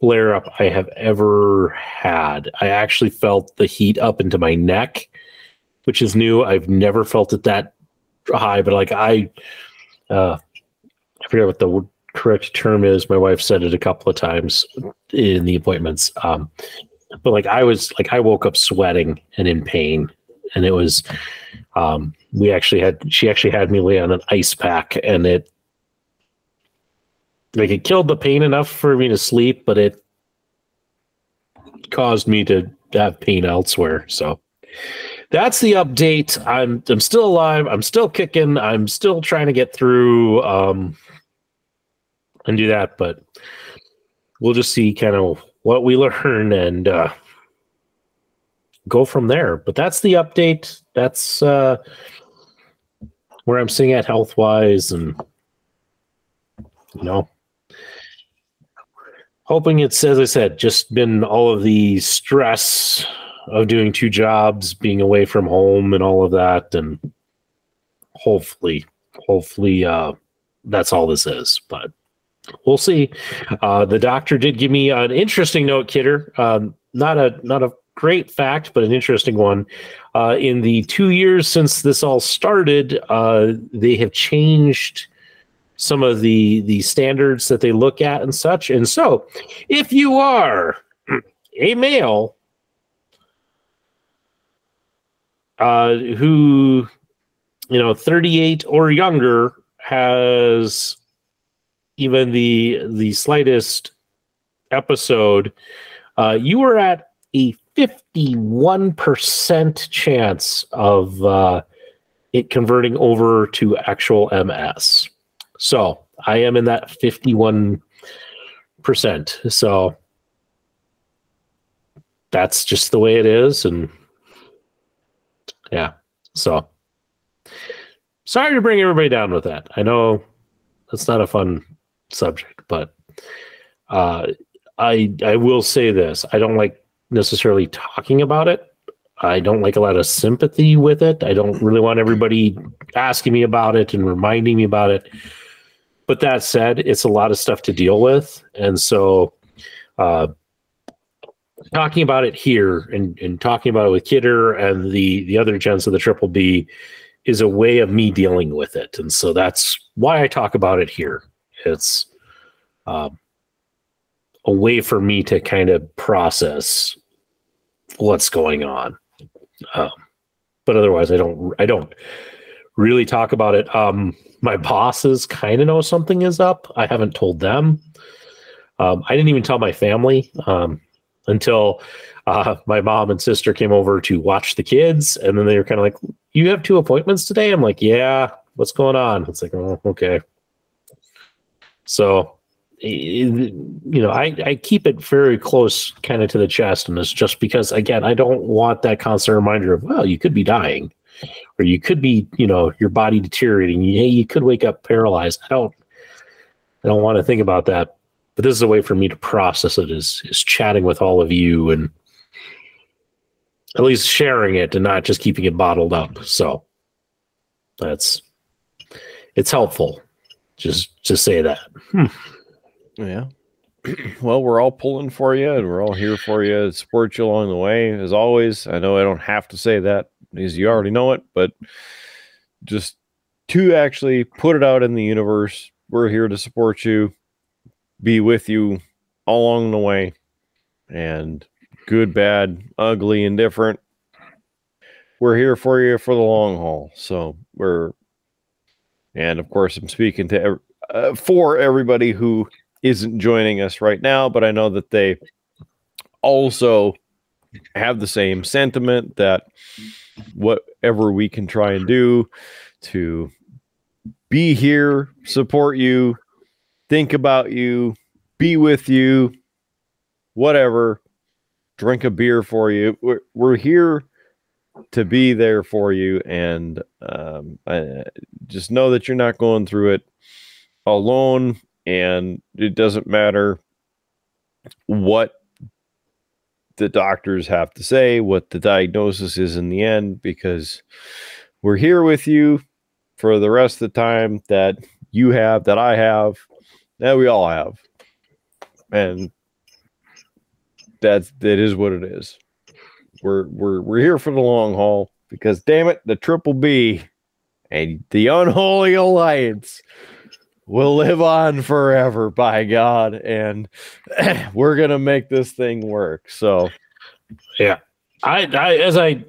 flare up I have ever had. I actually felt the heat up into my neck, which is new. I've never felt it that high, but like I forget what the correct term is. My wife said it a couple of times in the appointments. But like I woke up sweating and in pain, and it was she actually had me lay on an ice pack, and it killed the pain enough for me to sleep, but it caused me to have pain elsewhere. So that's the update. I'm still alive. I'm still kicking. I'm still trying to get through and do that. But we'll just see kind of what we learn and go from there. But that's the update. That's where I'm sitting at health-wise, and hoping it's, as I said, just been all of the stress of doing two jobs, being away from home and all of that. And hopefully that's all this is, but we'll see. The doctor did give me an interesting note, Kidder. Not a great fact, but an interesting one. In the 2 years since this all started, they have changed some of the standards that they look at and such. And so if you are a male who, 38 or younger, has even the slightest episode, you are at a 51% chance of it converting over to actual MS. So I am in that 51%. So that's just the way it is. And yeah, so sorry to bring everybody down with that. I know that's not a fun subject, but I will say this. I don't like necessarily talking about it. I don't like a lot of sympathy with it. I don't really want everybody asking me about it and reminding me about it. But that said, it's a lot of stuff to deal with. And so talking about it here and talking about it with Kidder and the other gents of the Triple B is a way of me dealing with it. And so that's why I talk about it here. It's a way for me to kind of process what's going on. But otherwise, I don't really talk about it. My bosses kind of know something is up. I haven't told them. I didn't even tell my family until my mom and sister came over to watch the kids. And then they were kind of like, you have 2 appointments today? I'm like, yeah, what's going on? It's like, oh, okay. So I keep it very close kind of to the chest, and it's just because, again, I don't want that constant reminder of, well, you could be dying, or you could be, your body deteriorating. You could wake up paralyzed. I don't want to think about that. But this is a way for me to process it, is chatting with all of you and at least sharing it and not just keeping it bottled up. So it's helpful. Just to say that. Yeah. Well, we're all pulling for you, and we're all here for you, support you along the way, as always. I know I don't have to say that because you already know it, but just to actually put it out in the universe, we're here to support you, be with you all along the way, and good, bad, ugly, and different. We're here for you for the long haul. So and of course, I'm speaking to for everybody who isn't joining us right now, but I know that they also have the same sentiment that whatever we can try and do to be here, support you, think about you, be with you, whatever, drink a beer for you. We're here to be there for you, and just know that you're not going through it alone. And it doesn't matter what the doctors have to say, what the diagnosis is in the end, because we're here with you for the rest of the time that you have, that I have, that we all have. And that is what it is. We're here for the long haul, because damn it, the Triple B and the Unholy Alliance will live on forever, by God, and we're gonna make this thing work. So, yeah, as I've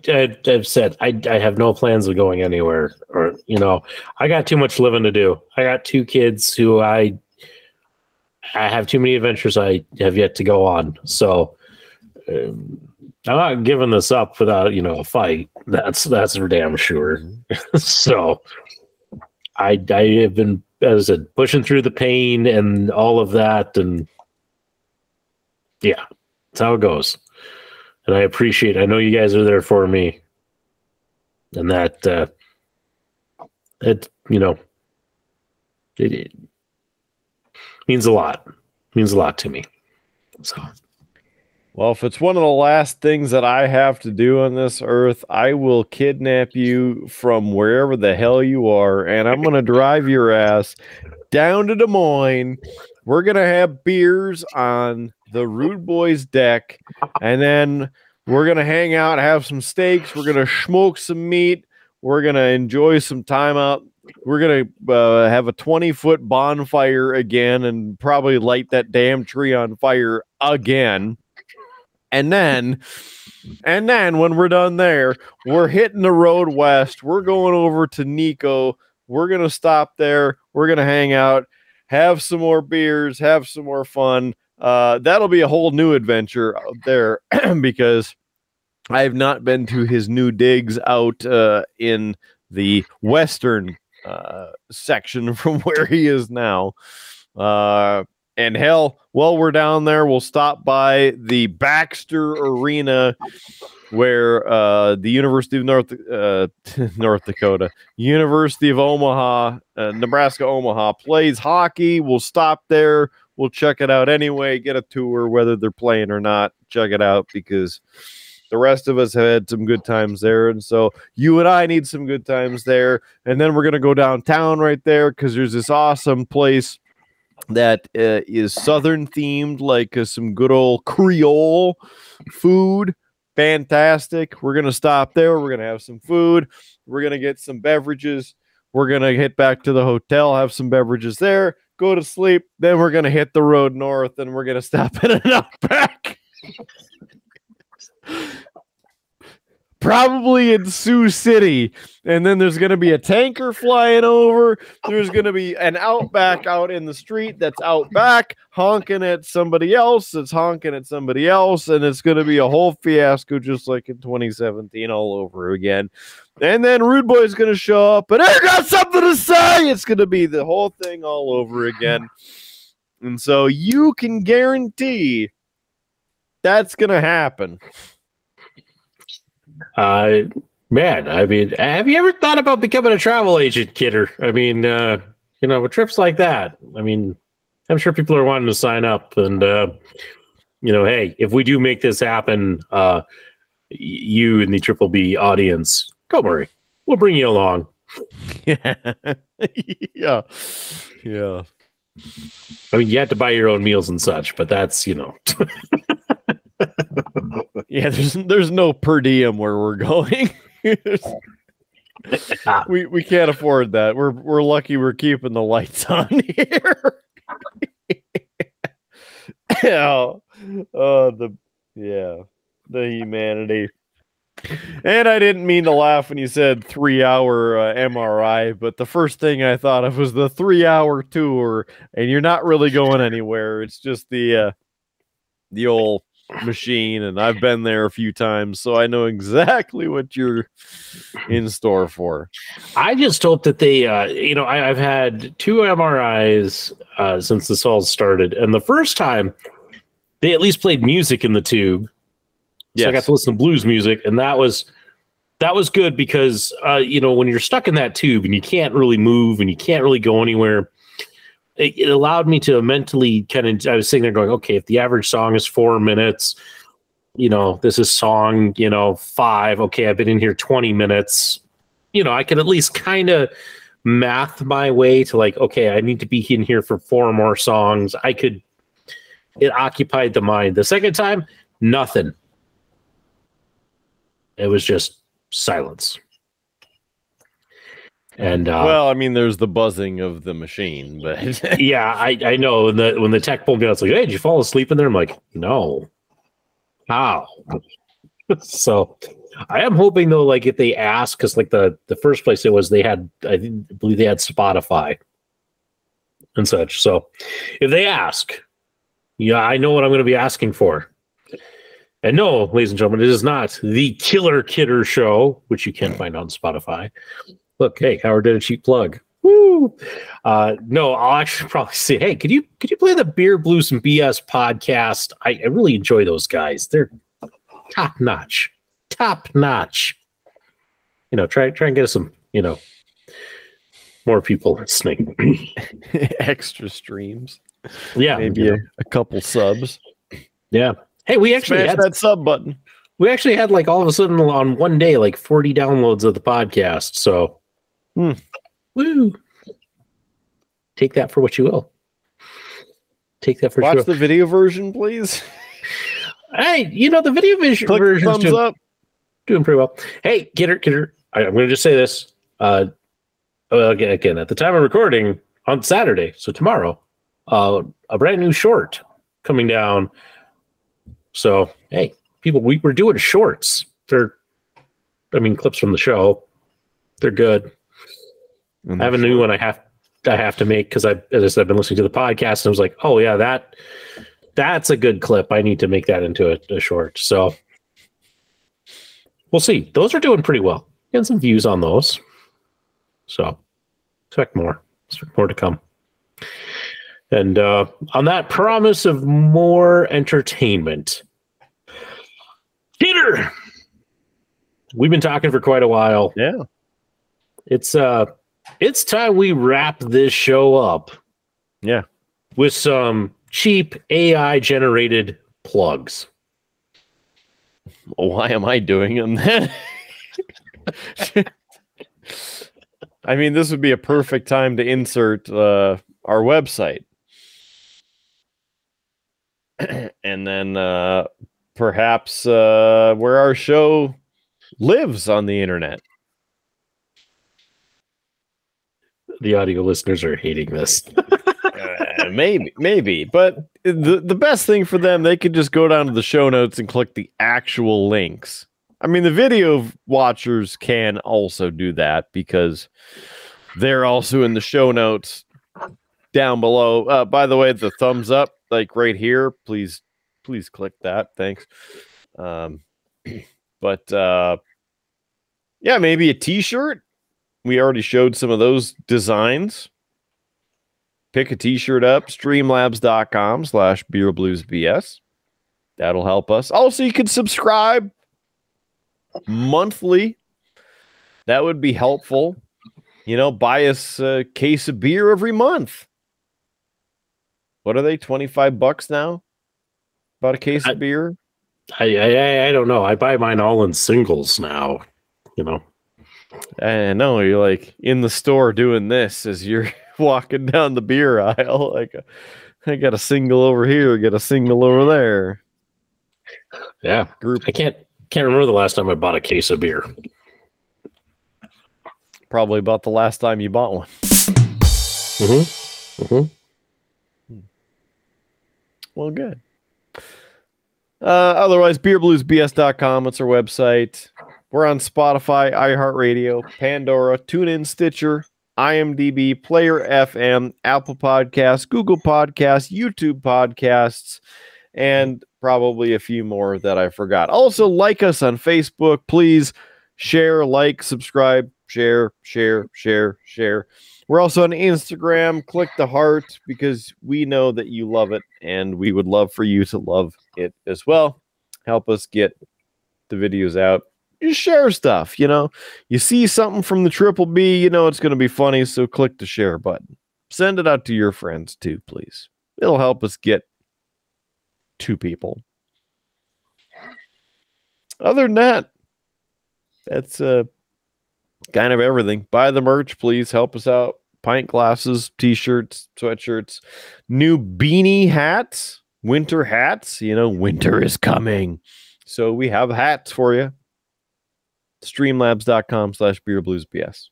said, I have no plans of going anywhere, or I got too much living to do. I got two kids who I have too many adventures I have yet to go on. So, I'm not giving this up without a fight. That's for damn sure. So, I have been, as I said, pushing through the pain and all of that. And yeah, that's how it goes. And I appreciate it. I know you guys are there for me. And that, it means a lot. It means a lot to me. So, well, if it's one of the last things that I have to do on this earth, I will kidnap you from wherever the hell you are, and I'm going to drive your ass down to Des Moines. We're going to have beers on the Rude Boys deck, and then we're going to hang out, have some steaks. We're going to smoke some meat. We're going to enjoy some time out. We're going to have a 20-foot bonfire again and probably light that damn tree on fire again. And then when we're done there, we're hitting the road west. We're going over to Nico. We're going to stop there. We're going to hang out, have some more beers, have some more fun. That'll be a whole new adventure out there because I have not been to his new digs out in the western section from where he is now. And hell, while we're down there, we'll stop by the Baxter Arena where the University of North Dakota, University of Omaha, Nebraska, Omaha plays hockey. We'll stop there. We'll check it out anyway. Get a tour, whether they're playing or not. Check it out because the rest of us have had some good times there. And so you and I need some good times there. And then we're going to go downtown right there because there's this awesome place that is southern themed, like some good old Creole food. Fantastic. We're gonna stop there. We're gonna have some food. We're gonna get some beverages. We're gonna hit back to the hotel, have some beverages there, go to sleep. Then we're gonna hit the road north, and we're gonna stop at an Outback. Probably in Sioux City. And then there's going to be a tanker flying over. There's going to be an Outback out in the street that's out back honking at somebody else. It's honking at somebody else. And it's going to be a whole fiasco just like in 2017 all over again. And then Rude Boy's going to show up and I got something to say. It's going to be the whole thing all over again. And so you can guarantee that's going to happen. Man, I mean, have you ever thought about becoming a travel agent, Kidder? I mean, you know, with trips like that, I mean, I'm sure people are wanting to sign up. And, you know, hey, if we do make this happen, you and the Triple B audience, don't worry. We'll bring you along. Yeah. Yeah. Yeah. I mean, you have to buy your own meals and such, but that's, you know. Yeah, there's no per diem where we're going. we can't afford that. We're lucky we're keeping the lights on here. Yeah. The humanity. And I didn't mean to laugh when you said 3-hour MRI, but the first thing I thought of was the 3-hour tour, and you're not really going anywhere. It's just the old machine, and I've been there a few times, so I know exactly what you're in store for. I just hope that they, you know, I've had 2 MRIs since this all started, and the first time they at least played music in the tube. So yes. I got to listen to blues music, and that was good because, you know, when you're stuck in that tube and you can't really move and you can't really go anywhere, it allowed me to mentally kind of, I was sitting there going, okay, if the average song is 4 minutes, you know, this is song, you know, 5. Okay, I've been in here 20 minutes. You know, I could at least kind of math my way to like, okay, I need to be in here for 4 more songs. It occupied the mind. The second time, nothing. It was just silence. And well, I mean, there's the buzzing of the machine, but yeah, I know. And when the tech pulled me out, it's like, hey, did you fall asleep in there? I'm like, no. How? So I am hoping though, like if they ask, because like the first place it was, they had, I believe they had Spotify and such. So if they ask, yeah, I know what I'm going to be asking for. And no, ladies and gentlemen, it is not the Killer Kidder Show, which you can find on Spotify. Look, hey, Howard did a cheap plug. Woo! No, I'll actually probably say, hey, could you play the Beer Blues and BS podcast? I really enjoy those guys. They're top notch, top notch. You know, try and get us some, you know, more people listening. Extra streams. Yeah, maybe a couple subs. Yeah. Hey, we actually had that sub button. We actually had like all of a sudden on one day, like 40 downloads of the podcast. So Woo. Take that for what you will. Take that for what you will. Watch the video version, please. Hey, you know, the video version thumbs up. Doing pretty well. Hey, Kidder. I'm going to just say this. Again, at the time of recording on Saturday, so tomorrow, a brand new short coming down. So, hey, people, we're doing shorts. I mean, clips from the show. They're good. I have a new one I have to make because as I said, I've been listening to the podcast and I was like, oh yeah, that's a good clip. I need to make that into a short. So we'll see. Those are doing pretty well. Getting some views on those. So expect more. Expect more to come. And on that promise of more entertainment, Kidder, we've been talking for quite a while. Yeah, it's time we wrap this show up. Yeah, with some cheap AI generated plugs. Well, why am I doing them then? I mean, this would be a perfect time to insert our website. And then perhaps where our show lives on the internet. The audio listeners are hating this. Maybe. But the best thing for them, they could just go down to the show notes and click the actual links. I mean, the video watchers can also do that because they're also in the show notes down below. By the way, the thumbs up, like right here, please click that. Thanks. But yeah, maybe a t-shirt. We already showed some of those designs. Pick a t-shirt up, streamlabs.com/beerbluesbs. That'll help us. Also, you can subscribe monthly. That would be helpful. You know, buy us a case of beer every month. What are they, 25 bucks now? About a case of beer? I don't know. I buy mine all in singles now, you know. I know, you're like in the store doing this as you're walking down the beer aisle. Like, I got a single over here, got a single over there. Yeah. Group. I can't remember the last time I bought a case of beer. Probably about the last time you bought one. Mm-hmm. Mm-hmm. Well, good. Otherwise, beerbluesbs.com. It's our website. We're on Spotify, iHeartRadio, Pandora, TuneIn, Stitcher, IMDb, Player FM, Apple Podcasts, Google Podcasts, YouTube Podcasts, and probably a few more that I forgot. Also, like us on Facebook. Please share, like, subscribe, share. We're also on Instagram. Click the heart because we know that you love it, and we would love for you to love it as well. Help us get the videos out. You share stuff, you know. You see something from the Triple B, you know it's going to be funny, so click the share button. Send it out to your friends too, please. It'll help us get two people. Other than that, that's kind of everything. Buy the merch, please. Help us out. Pint glasses, t-shirts, sweatshirts, new beanie hats, winter hats. You know, winter is coming, so we have hats for you. Streamlabs.com/beerbluesbs.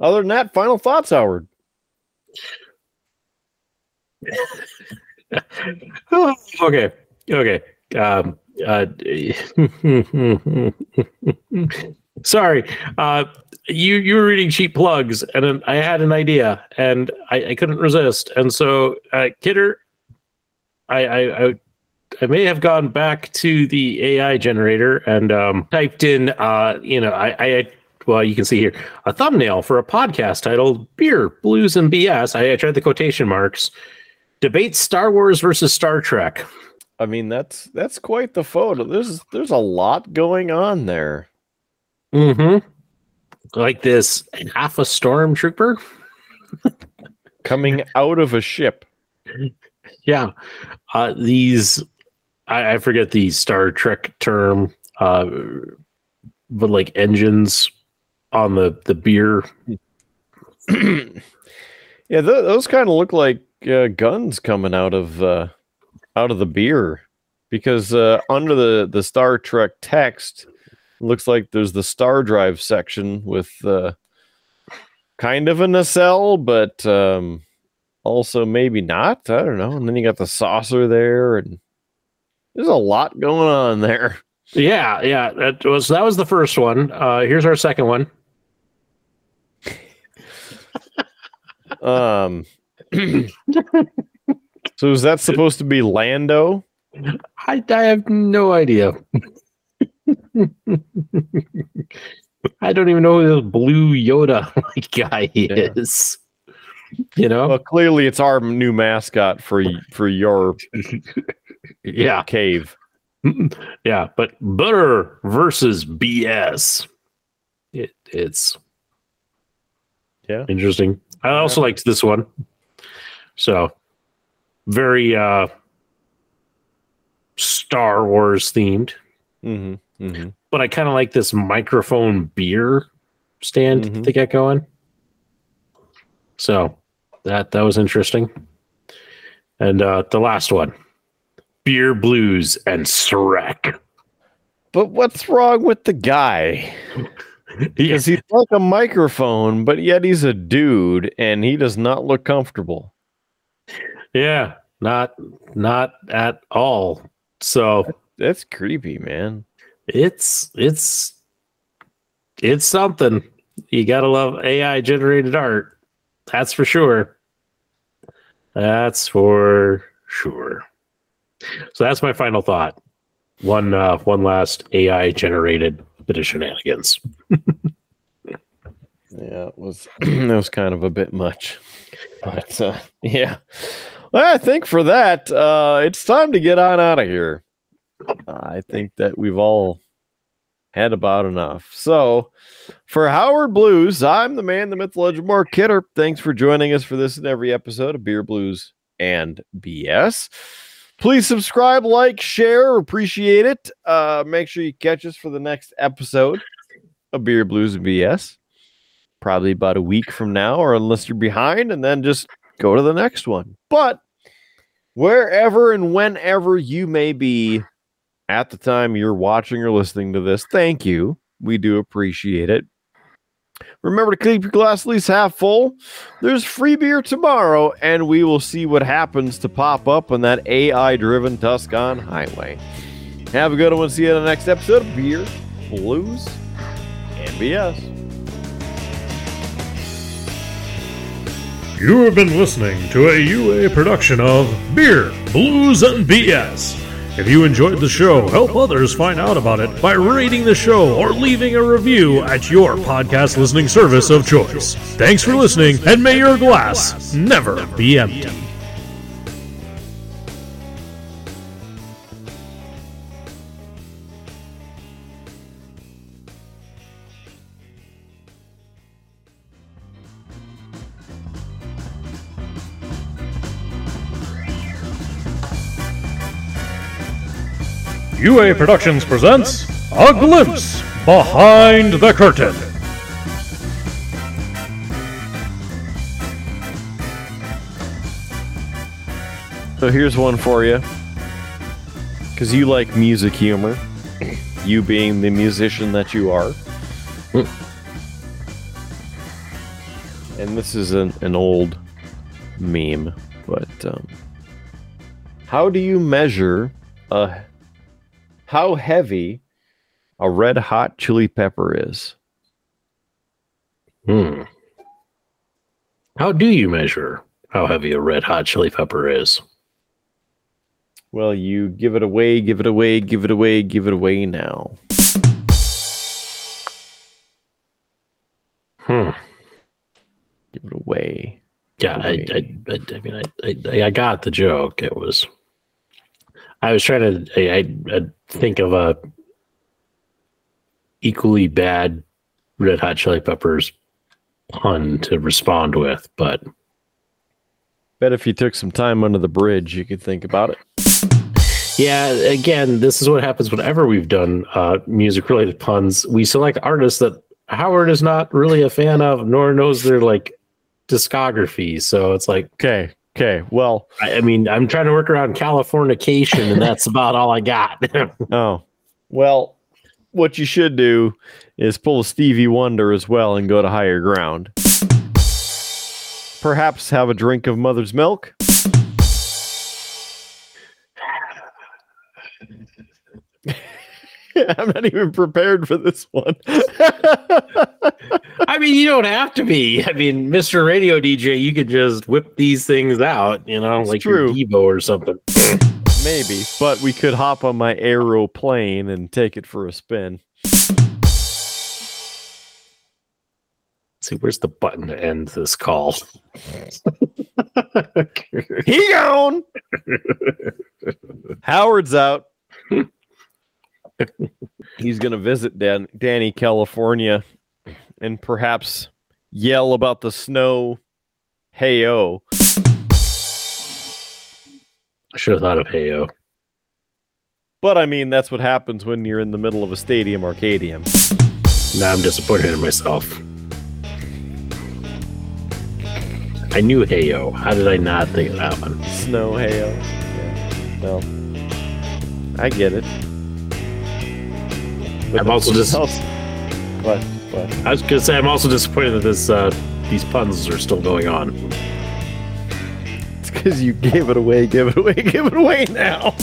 Other than that, final thoughts, Howard. Okay. Sorry. You were reading cheap plugs, and I had an idea, and I couldn't resist. And so, Kidder, I may have gone back to the AI generator and typed in, well, you can see here, a thumbnail for a podcast titled Beer, Blues, and BS. I tried the quotation marks. Debate Star Wars versus Star Trek. I mean, that's quite the photo. There's a lot going on there. Mm-hmm. Like this half a stormtrooper coming out of a ship. Yeah. These... I forget the Star Trek term, but like engines on the beer. Yeah, those kind of look like guns coming out of the beer, because under the Star Trek text, looks like there's the Star Drive section with kind of a nacelle, but also maybe not. I don't know. And then you got the saucer there, and there's a lot going on there. Yeah. That was the first one. Here's our second one. So is that supposed to be Lando? I have no idea. I don't even know who this blue Yoda guy is. You know, well, clearly it's our new mascot for your cave. Yeah, but butter versus BS. It's interesting. I also liked this one. So very Star Wars themed. Mm-hmm, mm-hmm. But I kind of like this microphone beer stand that they got going. So that was interesting. And the last one, Beer Blues and Shrek. But what's wrong with the guy? Because he's like a microphone, but yet he's a dude, and he does not look comfortable. Yeah, not at all. So that's creepy, man. It's something. You gotta love AI generated art. That's for sure. So that's my final thought. One last AI generated bit of shenanigans. Yeah, it was it was kind of a bit much, but yeah. Well, I think for that, it's time to get on out of here. I think that we've all had about enough. So, for Howard Blues, I'm the man, the myth, the legend, Mark Kidder. Thanks for joining us for this and every episode of Beer Blues and BS. Please subscribe, like, share, appreciate it. Make sure you catch us for the next episode of Beer Blues and BS. Probably about a week from now, or unless you're behind, and then just go to the next one. But wherever and whenever you may be at the time you're watching or listening to this, thank you. We do appreciate it. Remember to keep your glass at least half full. There's free beer tomorrow, and we will see what happens to pop up on that AI-driven Tuscan highway. Have a good one. See you in the next episode of Beer, Blues, and BS. You have been listening to a UA production of Beer, Blues, and BS. If you enjoyed the show, help others find out about it by rating the show or leaving a review at your podcast listening service of choice. Thanks for listening, and may your glass never be empty. UA Productions presents A Glimpse Behind the Curtain. So here's one for you. Because you like music humor, you being the musician that you are. And this is an old meme, but how do you measure how heavy a Red Hot Chili Pepper is? How do you measure how heavy a Red Hot Chili Pepper is? Well, you give it away, give it away, give it away, give it away now. Give it away. Yeah, I mean, I got the joke. It was... I was trying to I think of a equally bad Red Hot Chili Peppers pun to respond with, but bet if you took some time under the bridge, you could think about it. Yeah, again, this is what happens whenever we've done music-related puns. We select artists that Howard is not really a fan of, nor knows their like discography. So it's like, okay. Okay, well... I mean, I'm trying to work around Californication, and that's about all I got. Oh. Well, what you should do is pull a Stevie Wonder as well and go to higher ground. Perhaps have a drink of mother's milk. I'm not even prepared for this one. I mean, you don't have to be. I mean, Mr. Radio DJ, you could just whip these things out, you know, it's like your Devo or something. Maybe, but we could hop on my aeroplane and take it for a spin. Let's see, where's the button to end this call? He gone! Howard's out. He's going to visit Danny, California, and perhaps yell about the snow. Hey-o. I should have thought of hey-o. But, I mean, that's what happens when you're in the middle of a stadium arcadium. Now I'm disappointed in myself. I knew hey-o. How did I not think of that one? Snow hey-o. Yeah. Well, I get it. But I'm also just. What? I was gonna say I'm also disappointed that this these puns are still going on. It's because you gave it away, give it away, give it away now.